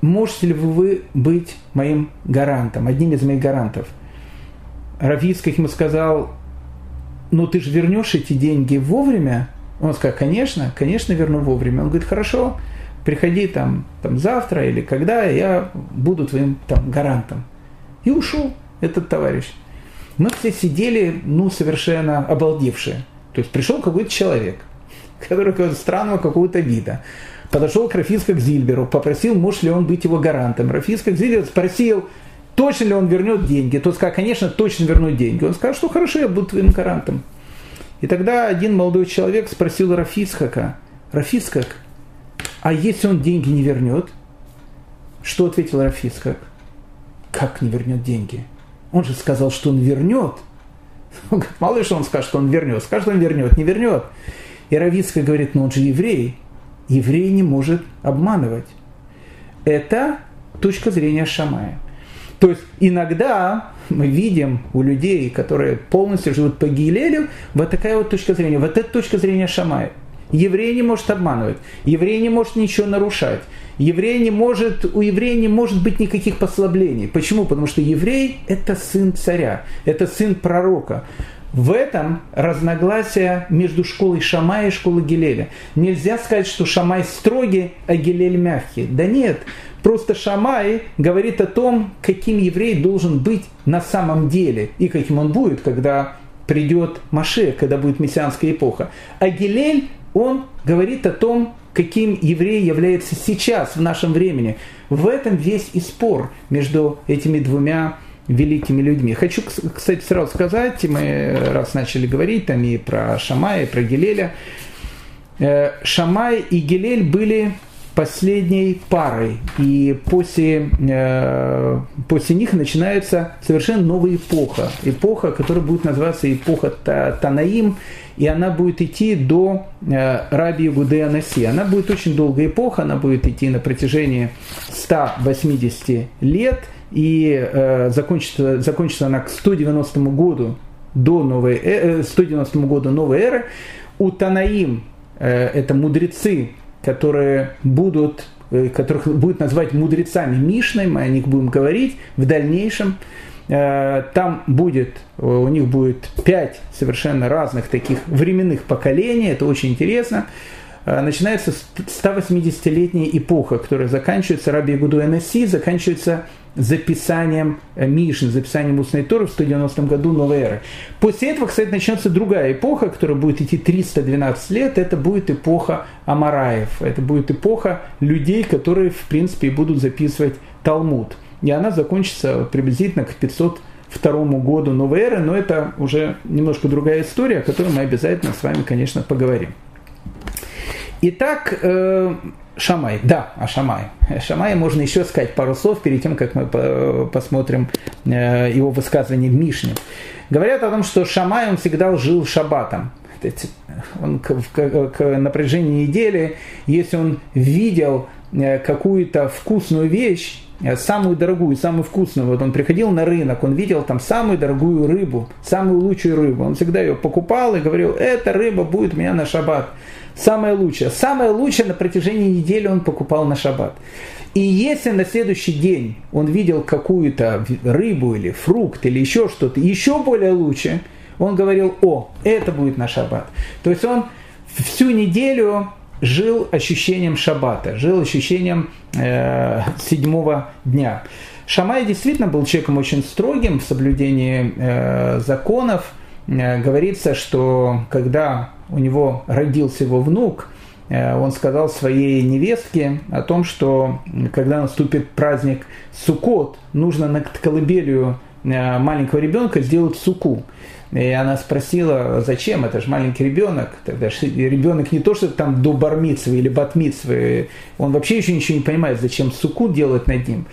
можете ли вы быть моим гарантом, одним из моих гарантов? Рав Ицхак ему сказал: ну ты же вернешь эти деньги вовремя? Он сказал: конечно, конечно верну вовремя. Он говорит: хорошо, приходи там, там завтра или когда, я буду твоим там гарантом. И ушел этот товарищ. Мы все сидели, ну, совершенно обалдевшие. То есть пришел какой-то человек, который какого-то странного какого-то вида. Подошел к Рав Ицхак Зильберу, попросил, может ли он быть его гарантом. Рав Ицхак Зильбер спросил, точно ли он вернет деньги. Тот сказал: конечно, точно вернут деньги. Он сказал: что хорошо, я буду твоим гарантом. И тогда один молодой человек спросил Рав Ицхака: Рав Ицхак, а если он деньги не вернет? Что ответил Рав Ицхак? Как не вернет деньги? Он же сказал, что он вернет. Он говорит: мало ли что он скажет, что он вернет. Скажет, что он вернет, не вернет. И Рав Ицхак говорит: ну он же еврей. Еврей не может обманывать. Это точка зрения Шамая. То есть иногда мы видим у людей, которые полностью живут по Гилелю, вот такая вот точка зрения. Вот это точка зрения Шамая. Еврей не может обманывать. Еврей не может ничего нарушать. Еврей не может, у еврея не может быть никаких послаблений. Почему? Потому что еврей – это сын царя, это сын пророка. В этом разногласие между школой Шамая и школой Гилеля. Нельзя сказать, что Шамай строгий, а Гилель мягкий. Да нет, просто Шамай говорит о том, каким еврей должен быть на самом деле и каким он будет, когда придет Машиах, когда будет мессианская эпоха. А Гилель, он говорит о том, каким еврей является сейчас, в нашем времени. В этом весь и спор между этими двумя великими людьми. Хочу, кстати, сразу сказать, мы раз начали говорить там и про Шамая, и про Гилеля. Шамай и Гилель были последней парой, и после, после них начинается совершенно новая эпоха. Эпоха, которая будет называться эпоха Танаим, и она будет идти до Раби Иегуды ха-Наси. Она будет очень долгая эпоха, она будет идти на протяжении ста восьмидесяти лет, и э, закончится, закончится она к сто девяностому году до новой э, сто девяностому году новой эры. У Танаим э, это мудрецы, которые будут, э, которых будут назвать мудрецами Мишной, мы о них будем говорить в дальнейшем. Э, там будет, у них будет пять совершенно разных таких временных поколений, это очень интересно. Начинается ста восьмидесятилетняя эпоха, которая заканчивается Раби Иегудой ха-Наси, заканчивается записанием Мишны, записанием Устной Торы в сто девяностом году новой эры. После этого, кстати, начнется другая эпоха, которая будет идти триста двенадцать лет. Это будет эпоха Амараев. Это будет эпоха людей, которые, в принципе, будут записывать Талмуд. И она закончится приблизительно к пятьсот второму году новой эры. Но это уже немножко другая история, о которой мы обязательно с вами, конечно, поговорим. Итак, Шамай, да, о Шамае. О Шамае можно еще сказать пару слов перед тем, как мы посмотрим его высказывание в Мишне. Говорят о том, что Шамай, он всегда жил шаббатом. Он на протяжении недели, если он видел какую-то вкусную вещь, самую дорогую, самую вкусную, вот он приходил на рынок, он видел там самую дорогую рыбу, самую лучшую рыбу, он всегда ее покупал и говорил: эта рыба будет у меня на шаббат. Самое лучшее. Самое лучшее на протяжении недели он покупал на шаббат. И если на следующий день он видел какую-то рыбу или фрукт или еще что-то, еще более лучше, он говорил: о, это будет на шаббат. То есть он всю неделю жил ощущением шаббата, жил ощущением э, седьмого дня. Шамай действительно был человеком очень строгим в соблюдении э, законов. Э, говорится, что когда у него родился его внук, он сказал своей невестке о том, что когда наступит праздник Суккот, нужно над колыбелью маленького ребенка сделать суку. И она спросила: зачем, это же маленький ребенок, тогда ребенок не то, что там до бар-мицвы или бат-мицвы, он вообще еще ничего не понимает, зачем суку делать над ним.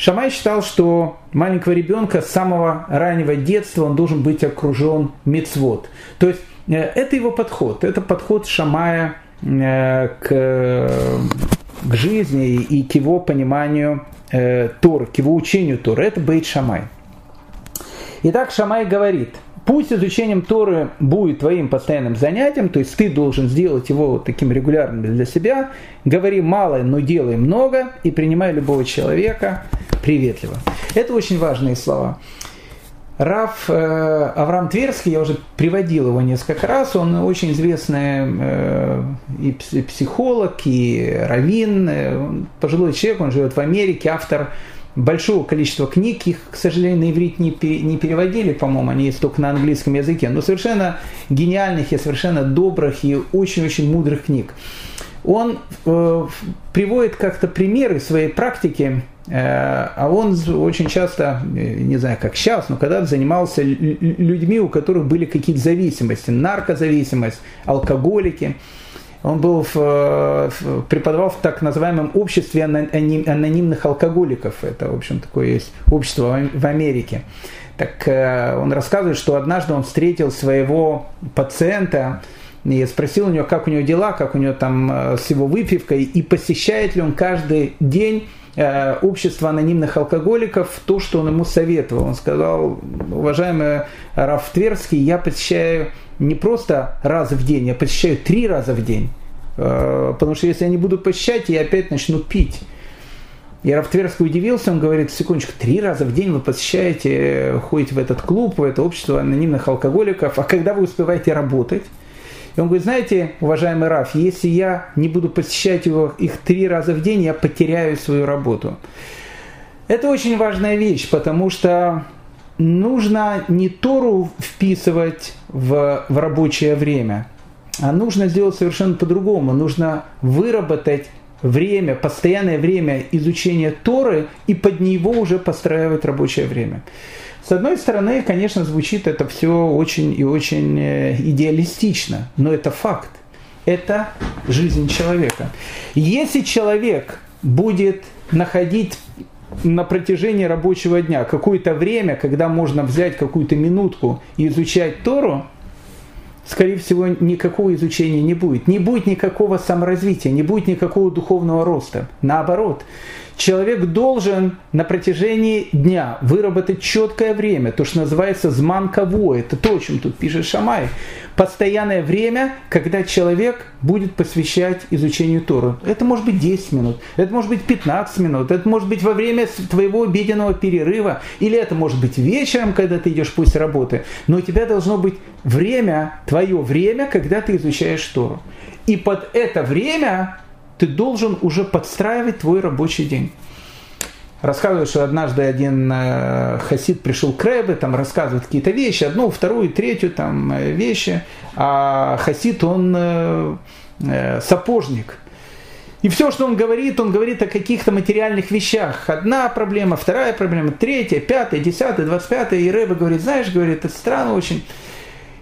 Шамай считал, что маленького ребенка с самого раннего детства он должен быть окружен мицвот. То есть это его подход, это подход Шамая к, к жизни и к его пониманию Торы, к его учению Торы. Это Бейт Шамай. Итак, Шамай говорит: пусть изучением Торы будет твоим постоянным занятием, то есть ты должен сделать его таким регулярным для себя. Говори мало, но делай много, и принимай любого человека приветливо. Это очень важные слова. Рав э, Авраам Тверский, я уже приводил его несколько раз, он очень известный э, и психолог, и раввин, он пожилой человек, он живет в Америке, автор большого количества книг, их, к сожалению, на иврит не, не переводили, по-моему, они есть только на английском языке, но совершенно гениальных и совершенно добрых и очень-очень мудрых книг. Он э, приводит как-то примеры своей практики, э, а он очень часто, не знаю, как сейчас, но когда-то занимался людьми, у которых были какие-то зависимости, наркозависимость, алкоголики. Он был в, в, преподавал в так называемом обществе анонимных алкоголиков. Это, в общем, такое есть общество в Америке. Так э, он рассказывает, что однажды он встретил своего пациента и спросил у него, как у него дела, как у него там с его выпивкой, и посещает ли он каждый день э, общество анонимных алкоголиков, то, что он ему советовал. Он сказал: уважаемый Рав Тверский, я посещаю не просто раз в день, я посещаю три раза в день. Потому что если я не буду посещать, я опять начну пить. И Рав Тверский удивился, он говорит: секундочку, три раза в день вы посещаете, ходите в этот клуб, в это общество анонимных алкоголиков, а когда вы успеваете работать? И он говорит: знаете, уважаемый Раф, если я не буду посещать его, их три раза в день, я потеряю свою работу. Это очень важная вещь, потому что нужно не Тору вписывать в, в рабочее время, а нужно сделать совершенно по-другому. Нужно выработать время, постоянное время изучения Торы и под него уже постраивать рабочее время. С одной стороны, конечно, звучит это все очень и очень идеалистично, но это факт. Это жизнь человека. Если человек будет находить на протяжении рабочего дня какое-то время, когда можно взять какую-то минутку и изучать Тору, скорее всего, никакого изучения не будет. Не будет никакого саморазвития, не будет никакого духовного роста. Наоборот, человек должен на протяжении дня выработать четкое время, то, что называется зманково, это то, о чем тут пишет Шамай. Постоянное время, когда человек будет посвящать изучению Торы. Это может быть десять минут, это может быть пятнадцать минут, это может быть во время твоего обеденного перерыва, или это может быть вечером, когда ты идешь после работы. Но у тебя должно быть время, твое время, когда ты изучаешь Тору. И под это время ты должен уже подстраивать твой рабочий день. Рассказываю, что однажды один хасид пришел к Рэбе, там рассказывает какие-то вещи, одну, вторую, третью там вещи, а хасид, он сапожник. И все, что он говорит, он говорит о каких-то материальных вещах. Одна проблема, вторая проблема, третья, пятая, десятая, двадцать пятая. И Рэбе говорит: знаешь, говорит, это странно очень.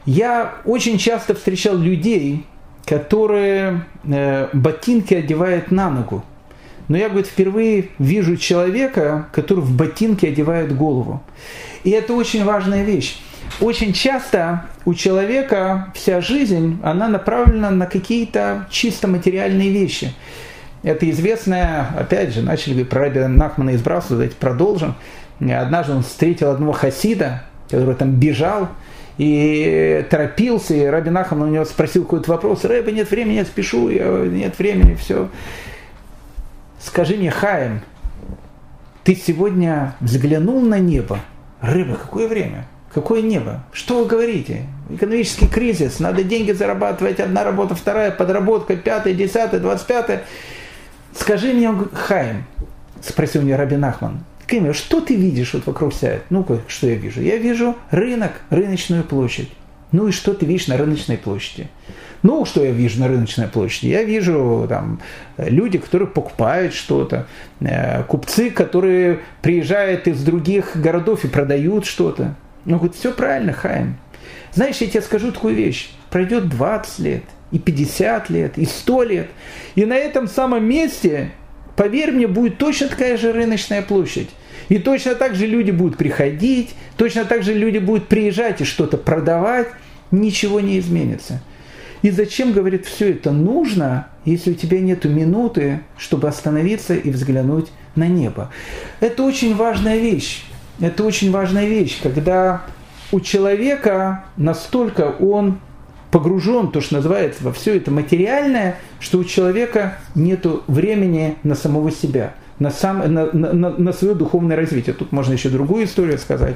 Я очень часто встречал людей, которые э, ботинки одевают на ногу. Но я, говорит, впервые вижу человека, который в ботинки одевает голову. И это очень важная вещь. Очень часто у человека вся жизнь, она направлена на какие-то чисто материальные вещи. Это известное, опять же, начали говорить про Раби Нахмана из Браслава, давайте продолжим. Однажды он встретил одного хасида, который там бежал, и торопился, и Рабби Нахман у него спросил какой-то вопрос: «Рэбби, нет времени, я спешу, я, нет времени, все. Скажи мне, Хаим, ты сегодня взглянул на небо?» «Рэбби, какое время? Какое небо? Что вы говорите? Экономический кризис, надо деньги зарабатывать, одна работа, вторая, подработка, пятая, десятая, двадцать пятая. Скажи мне, Хаим», спросил меня Рабби Нахман, «что ты видишь вот вокруг себя?» «Ну-ка, что я вижу?» «Я вижу рынок, рыночную площадь». «Ну и что ты видишь на рыночной площади?» «Ну, что я вижу на рыночной площади?» «Я вижу там люди, которые покупают что-то, купцы, которые приезжают из других городов и продают что-то». Ну, говорит: все правильно, Хаим. Знаешь, я тебе скажу такую вещь. Пройдет двадцать лет, и пятьдесят лет, и сто лет, и на этом самом месте, поверь мне, будет точно такая же рыночная площадь. И точно так же люди будут приходить, точно так же люди будут приезжать и что-то продавать, ничего не изменится. И зачем, говорит, все это нужно, если у тебя нет минуты, чтобы остановиться и взглянуть на небо? Это очень важная вещь. Это очень важная вещь, когда у человека настолько он погружен, то, что называется, во все это материальное, что у человека нет времени на самого себя, на, сам, на, на, на свое духовное развитие. Тут можно еще другую историю сказать,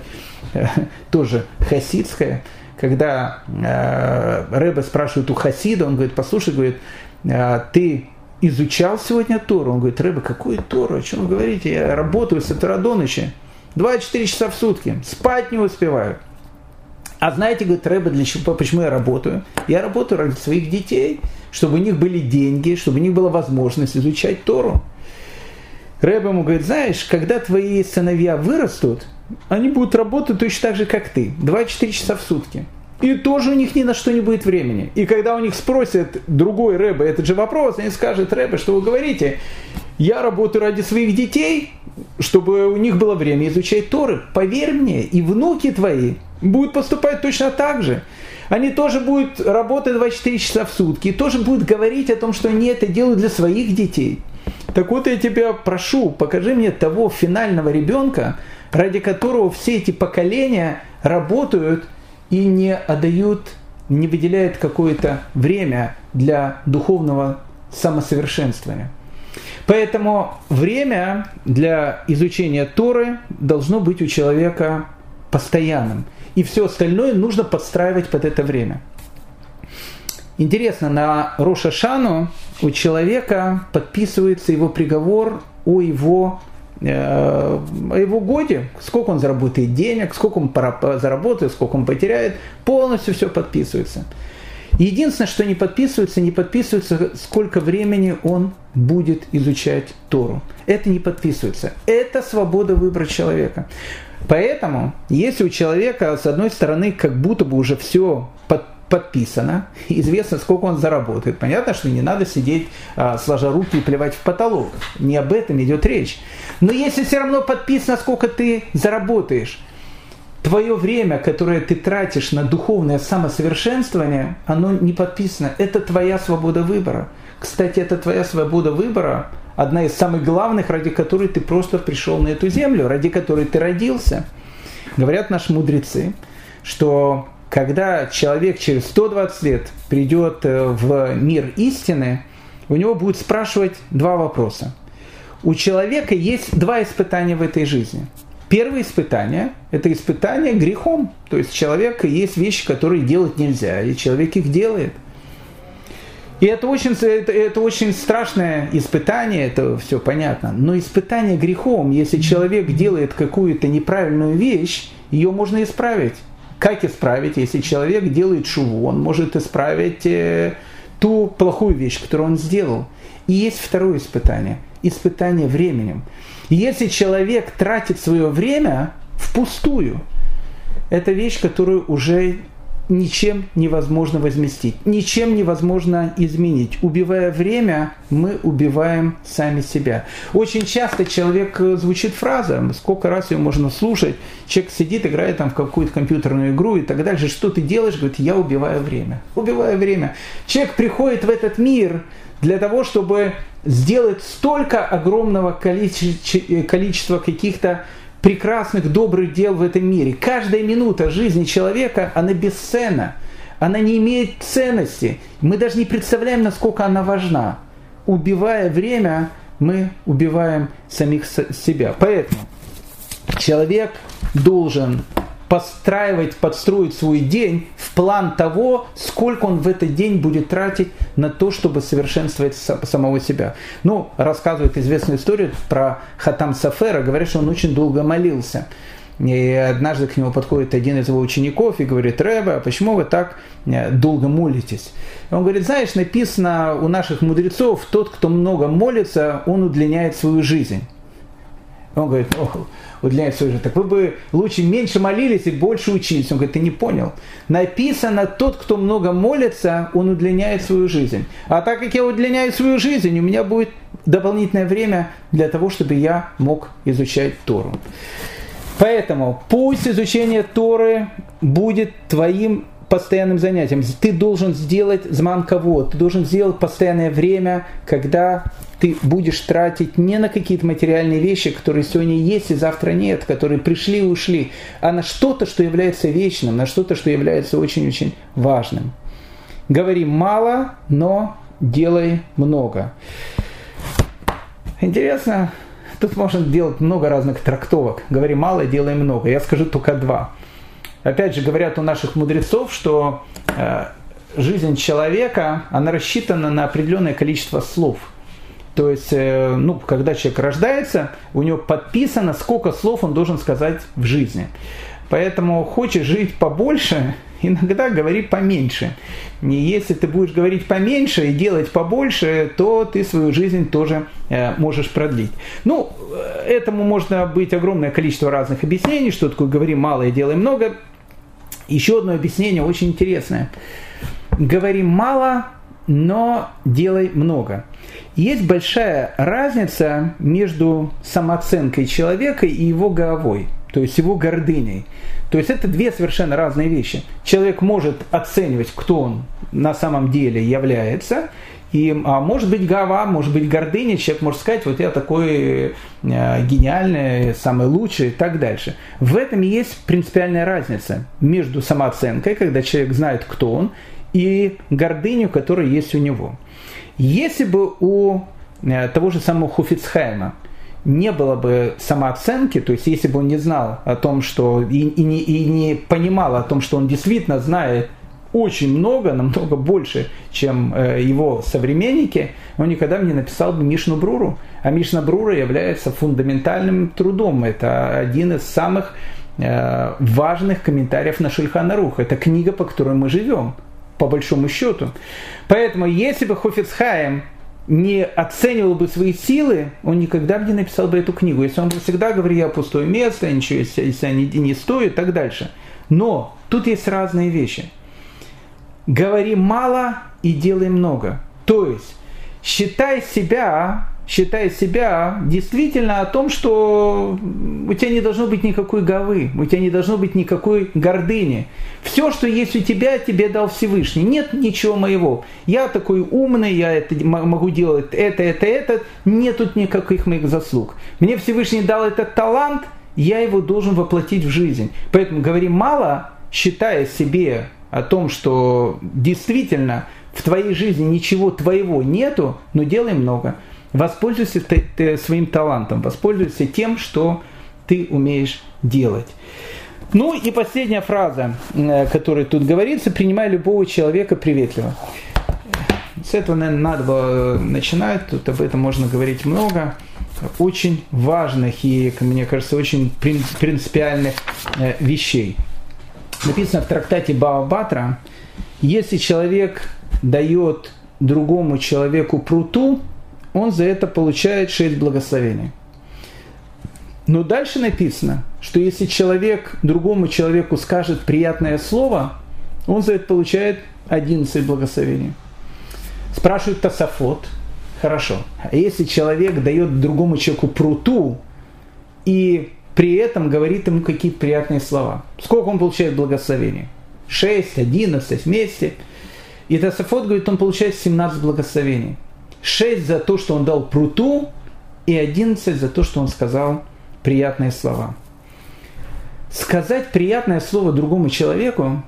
тоже хасидская. Когда э, Рэбе спрашивает у хасида, он говорит, послушай, говорит, ты изучал сегодня Тору? Он говорит, Рэбе, какую Тору? О чем вы говорите? Я работаю с утра до ночи, двадцать четыре часа в сутки, спать не успеваю. А знаете, говорит, Рэбе, для чего, почему я работаю? Я работаю ради своих детей, чтобы у них были деньги, чтобы у них была возможность изучать Тору. Рэбе ему говорит, знаешь, когда твои сыновья вырастут, они будут работать точно так же, как ты, двадцать четыре часа в сутки. И тоже у них ни на что не будет времени. И когда у них спросят другой Рэбе этот же вопрос, они скажут, Рэбе, что вы говорите, я работаю ради своих детей, чтобы у них было время изучать Торы. Поверь мне, и внуки твои будут поступать точно так же. Они тоже будут работать двадцать четыре часа в сутки, и тоже будут говорить о том, что они это делают для своих детей. Так вот я тебя прошу, покажи мне того финального ребенка, ради которого все эти поколения работают и не отдают, не выделяют какое-то время для духовного самосовершенствования. Поэтому время для изучения Торы должно быть у человека постоянным. И все остальное нужно подстраивать под это время. Интересно, на Рош Шану у человека подписывается его приговор о его, э, о его годе, сколько он заработает денег, сколько он заработает, сколько он потеряет, полностью все подписывается. Единственное, что не подписывается, не подписывается, сколько времени он будет изучать Тору. Это не подписывается. Это свобода выбора человека. Поэтому, если у человека, с одной стороны, как будто бы уже все подписывается, подписано, известно, сколько он заработает. Понятно, что не надо сидеть, сложа руки и плевать в потолок. Не об этом идет речь. Но если все равно подписано, сколько ты заработаешь, твое время, которое ты тратишь на духовное самосовершенствование, оно не подписано. Это твоя свобода выбора. Кстати, это твоя свобода выбора, одна из самых главных, ради которой ты просто пришел на эту землю, ради которой ты родился. Говорят наши мудрецы, что когда человек через сто двадцать лет придет в мир истины, у него будут спрашивать два вопроса. У человека есть два испытания в этой жизни. Первое испытание – это испытание грехом. То есть у человека есть вещи, которые делать нельзя, и человек их делает. И это очень, это, это очень страшное испытание, это все понятно. Но испытание грехом, если человек делает какую-то неправильную вещь, ее можно исправить. Как исправить, если человек делает шуву, он может исправить э, ту плохую вещь, которую он сделал. И есть второе испытание, испытание временем. Если человек тратит свое время впустую, это вещь, которую уже ничем невозможно возместить, ничем невозможно изменить. Убивая время, мы убиваем сами себя. Очень часто человек звучит фраза, сколько раз ее можно слушать, человек сидит, играет там в какую-то компьютерную игру и так дальше. Что ты делаешь? Говорит, я убиваю время. Убиваю время. Человек приходит в этот мир для того, чтобы сделать столько огромного количества каких-то прекрасных, добрых дел в этом мире. Каждая минута жизни человека, она бесценна, она не имеет ценности. Мы даже не представляем, насколько она важна. Убивая время, мы убиваем самих себя. Поэтому человек должен подстраивать, подстроить свой день в план того, сколько он в этот день будет тратить на то, чтобы совершенствовать самого себя. Ну, рассказывает известную историю про Хатам Софера, говорят, что он очень долго молился. И однажды к нему подходит один из его учеников и говорит, Рэбе, а почему вы так долго молитесь? Он говорит, знаешь, написано у наших мудрецов, тот, кто много молится, он удлиняет свою жизнь. Он говорит, ох, удлиняет свою жизнь. Так вы бы лучше меньше молились и больше учились. Он говорит, ты не понял. Написано, тот, кто много молится, он удлиняет свою жизнь. А так как я удлиняю свою жизнь, у меня будет дополнительное время для того, чтобы я мог изучать Тору. Поэтому пусть изучение Торы будет твоим постоянным занятием. Ты должен сделать зман кого? Ты должен сделать постоянное время, когда ты будешь тратить не на какие-то материальные вещи, которые сегодня есть и завтра нет, которые пришли и ушли, а на что-то, что является вечным, на что-то, что является очень-очень важным. Говори мало, но делай много. Интересно, тут можно делать много разных трактовок. Говори мало, делай много. Я скажу только два. Опять же, говорят у наших мудрецов, что э, жизнь человека, она рассчитана на определенное количество слов. То есть, э, ну, когда человек рождается, у него подписано, сколько слов он должен сказать в жизни. Поэтому хочешь жить побольше, иногда говори поменьше. И если ты будешь говорить поменьше и делать побольше, то ты свою жизнь тоже э, можешь продлить. Ну, этому можно быть огромное количество разных объяснений, что такое «говори мало и делай много». Еще одно объяснение очень интересное. Говори мало, но делай много. Есть большая разница между самооценкой человека и его головой, то есть его гордыней. То есть это две совершенно разные вещи. Человек может оценивать, кто он на самом деле является, и, а может быть гава, может быть гордыня, человек может сказать, вот я такой э, гениальный, самый лучший и так дальше. В этом и есть принципиальная разница между самооценкой, когда человек знает, кто он, и гордыней, которая есть у него. Если бы у э, того же самого Хофец Хаима не было бы самооценки, то есть если бы он не знал о том, что и, и, не, и не понимал о том, что он действительно знает очень много, намного больше, чем э, его современники, он никогда бы не написал бы Мишну Бруру. А Мишна Брура является фундаментальным трудом. Это один из самых э, важных комментариев на Шульхан Арух. Это книга, по которой мы живем, по большому счету. Поэтому если бы Хофец Хаим не оценивал бы свои силы, он никогда бы не написал бы эту книгу. Если он бы всегда говорил, я пустое место, ничего если я не, не стою и так дальше. Но тут есть разные вещи. Говори мало и делай много. То есть считай себя, считай себя действительно о том, что у тебя не должно быть никакой говы, у тебя не должно быть никакой гордыни. Все, что есть у тебя, тебе дал Всевышний. Нет ничего моего. Я такой умный, я это, могу делать это, это, это. Нет тут никаких моих заслуг. Мне Всевышний дал этот талант, я его должен воплотить в жизнь. Поэтому говори мало, считая себе о том, что действительно в твоей жизни ничего твоего нету, но делай много. Воспользуйся своим талантом, воспользуйся тем, что ты умеешь делать. Ну и последняя фраза, которая тут говорится, принимай любого человека приветливо. С этого, наверное, надо было начинать, тут об этом можно говорить много. Очень важных и, мне кажется, очень принципиальных вещей. Написано в трактате Бава Батра, если человек дает другому человеку пруту, он за это получает шесть благословений. Но дальше написано, что если человек другому человеку скажет приятное слово, он за это получает одиннадцать благословений. Спрашивает Тосафот. Хорошо. А если человек дает другому человеку пруту и при этом говорит ему какие-то приятные слова, сколько он получает благословений? шесть, одиннадцать вместе. И Тосафот говорит, он получает семнадцать благословений. шесть за то, что он дал пруту, и одиннадцать за то, что он сказал приятные слова. Сказать приятное слово другому человеку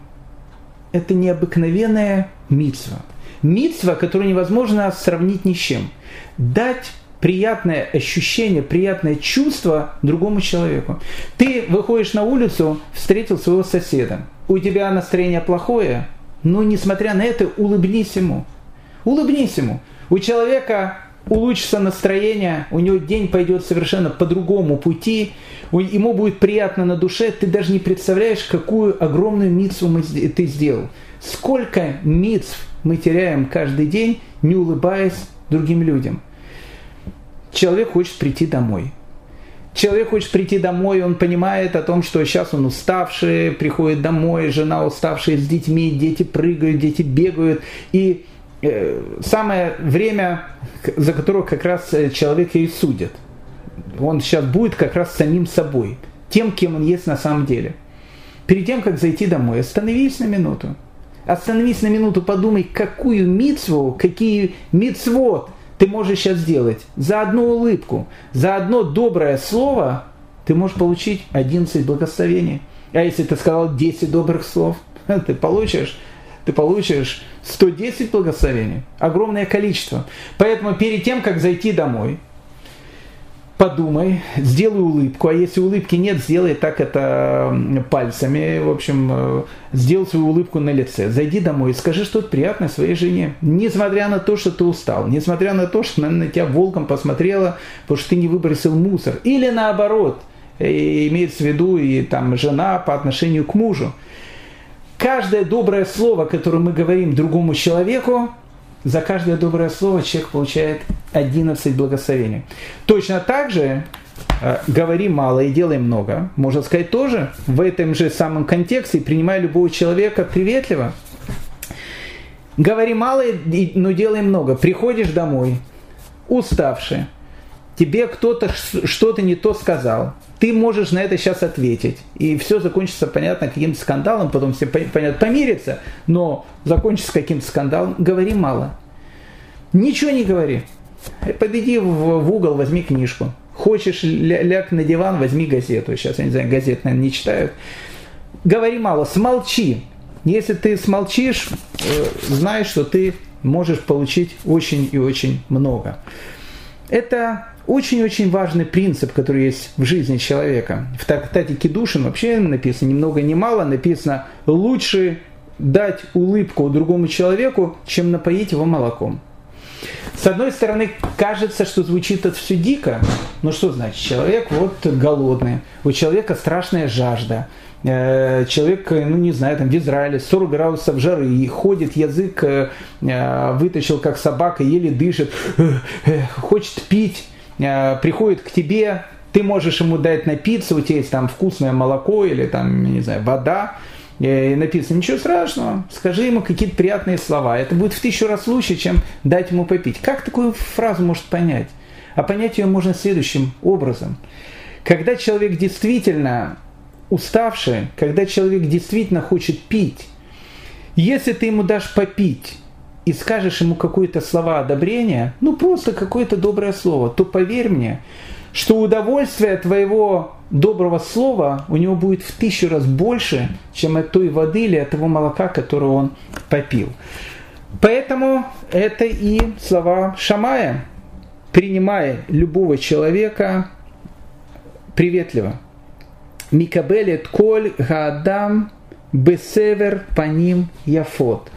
– это необыкновенная мицва. Мицва, которую невозможно сравнить ни с чем. Дать приятное ощущение, приятное чувство другому человеку. Ты выходишь на улицу, встретил своего соседа. У тебя настроение плохое, но несмотря на это, улыбнись ему. Улыбнись ему. У человека улучшится настроение, у него день пойдет совершенно по другому пути, ему будет приятно на душе, ты даже не представляешь, какую огромную мицву ты сделал. Сколько мицв мы теряем каждый день, не улыбаясь другим людям. Человек хочет прийти домой. Человек хочет прийти домой, он понимает о том, что сейчас он уставший, приходит домой, жена уставшая с детьми, дети прыгают, дети бегают, и самое время, за которое как раз человека и судят. Он сейчас будет как раз самим собой, тем, кем он есть на самом деле. Перед тем, как зайти домой, остановись на минуту. Остановись на минуту, подумай, какую мицву, какие мицвот ты можешь сейчас сделать. За одну улыбку, за одно доброе слово ты можешь получить одиннадцать благословений. А если ты сказал десять добрых слов, ты получишь, ты получишь сто десять благословений. Огромное количество. Поэтому перед тем, как зайти домой, подумай, сделай улыбку, а если улыбки нет, сделай так это пальцами, в общем, сделай свою улыбку на лице, зайди домой и скажи что-то приятное своей жене, несмотря на то, что ты устал, несмотря на то, что она на тебя волком посмотрела, потому что ты не выбросил мусор, или наоборот, имеется в виду и там жена по отношению к мужу. Каждое доброе слово, которое мы говорим другому человеку, за каждое доброе слово человек получает одиннадцать благословений. Точно так же э, говори мало и делай много. Можно сказать тоже в этом же самом контексте, принимай любого человека приветливо. Говори мало, и, но делай много. Приходишь домой, уставший, тебе кто-то что-то не то сказал. Ты можешь на это сейчас ответить. И все закончится, понятно, каким-то скандалом, потом все, понятно, помирятся, но закончится каким-то скандалом. Говори мало. Ничего не говори. Подойди в угол, возьми книжку. Хочешь, ляг на диван, возьми газету. Сейчас, я не знаю, газет, наверное, не читают. Говори мало, смолчи. Если ты смолчишь, знай, что ты можешь получить очень и очень много. Это очень-очень важный принцип, который есть в жизни человека. В трактате Кидушин вообще написано ни много ни мало, написано «лучше дать улыбку другому человеку, чем напоить его молоком». С одной стороны, кажется, что звучит это все дико, но что значит? Человек вот голодный, у человека страшная жажда, человек, ну не знаю, там в Израиле сорок градусов жары, и ходит, язык вытащил как собака, еле дышит, хочет пить, приходит к тебе, ты можешь ему дать напиться, у тебя есть там вкусное молоко или там, не знаю, вода, и написано, ничего страшного, скажи ему какие-то приятные слова. Это будет в тысячу раз лучше, чем дать ему попить. Как такую фразу может понять? А понять ее можно следующим образом. Когда человек действительно уставший, когда человек действительно хочет пить, если ты ему дашь попить и скажешь ему какие-то слова одобрения, ну просто какое-то доброе слово, то поверь мне, что удовольствие твоего доброго слова у него будет в тысячу раз больше, чем от той воды или от того молока, которое он попил. Поэтому это и слова Шамая. Принимай любого человека приветливо. Микабелет коль гаадам бесевер паним яфот.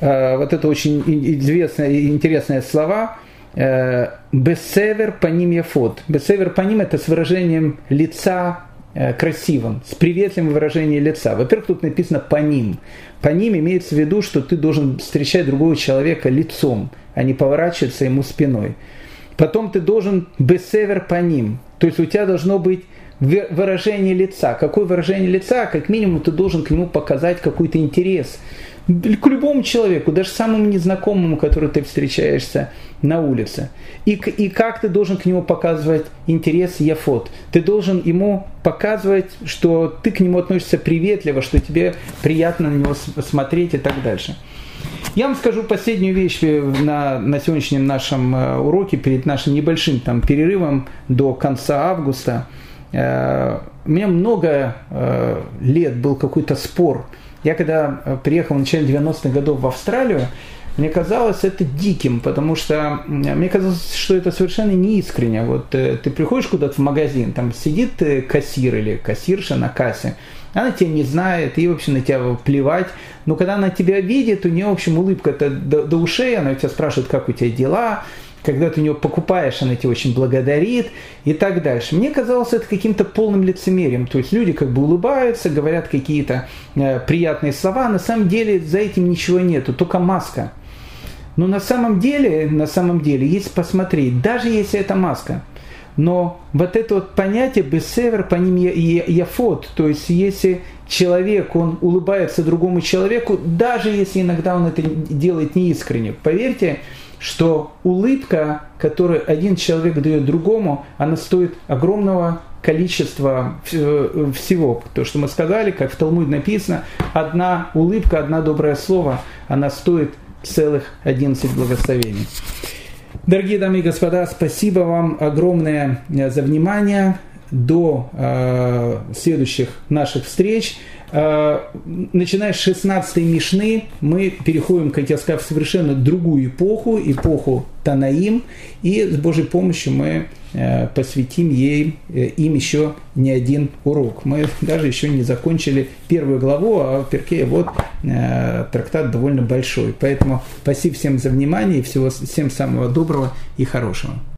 Вот это очень известные, интересные слова. Бесевер паним яфот. Бесевер паним это с выражением лица красивым, с приветливым выражением лица. Во-первых, тут написано паним. Паним имеется в виду, что ты должен встречать другого человека лицом, а не поворачиваться ему спиной. Потом ты должен бесевер паним. То есть у тебя должно быть выражение лица. Какое выражение лица? Как минимум ты должен к нему показать какой-то интерес. К любому человеку, даже самому незнакомому, которого ты встречаешься на улице. И, и как ты должен к нему показывать интерес яфот? Ты должен ему показывать, что ты к нему относишься приветливо, что тебе приятно на него смотреть и так дальше. Я вам скажу последнюю вещь на, на сегодняшнем нашем уроке, перед нашим небольшим там, перерывом до конца августа. У меня много лет был какой-то спор. Я когда приехал в начале девяностых годов в Австралию, мне казалось это диким, потому что мне казалось, что это совершенно неискренне. Вот ты приходишь куда-то в магазин, там сидит кассир или кассирша на кассе, она тебя не знает, ей вообще на тебя плевать, но когда она тебя видит, у нее, в общем, улыбка до, до ушей, она тебя спрашивает, как у тебя дела. Когда ты у нее покупаешь, она тебя очень благодарит и так дальше. Мне казалось это каким-то полным лицемерием. То есть люди как бы улыбаются, говорят какие-то э, приятные слова. На самом деле за этим ничего нету, только маска. Но на самом деле, на самом деле, если посмотреть, даже если это маска, Но вот это вот понятие бессевер, по ним яфот, то есть если человек, он улыбается другому человеку, даже если иногда он это делает неискренне, поверьте, что улыбка, которую один человек дает другому, она стоит огромного количества всего. То, что мы сказали, как в Талмуде написано, одна улыбка, одно доброе слово, она стоит целых одиннадцать благословений. Дорогие дамы и господа, спасибо вам огромное за внимание. До э, следующих наших встреч. Э, начиная с шестнадцатой Мишны, мы переходим, как я сказал, в совершенно другую эпоху, эпоху Танаим. И с Божьей помощью мы э, посвятим ей, э, им еще не один урок. Мы даже еще не закончили первую главу, а в Пиркей Авот э, трактат довольно большой. Поэтому спасибо всем за внимание и всего, всем самого доброго и хорошего.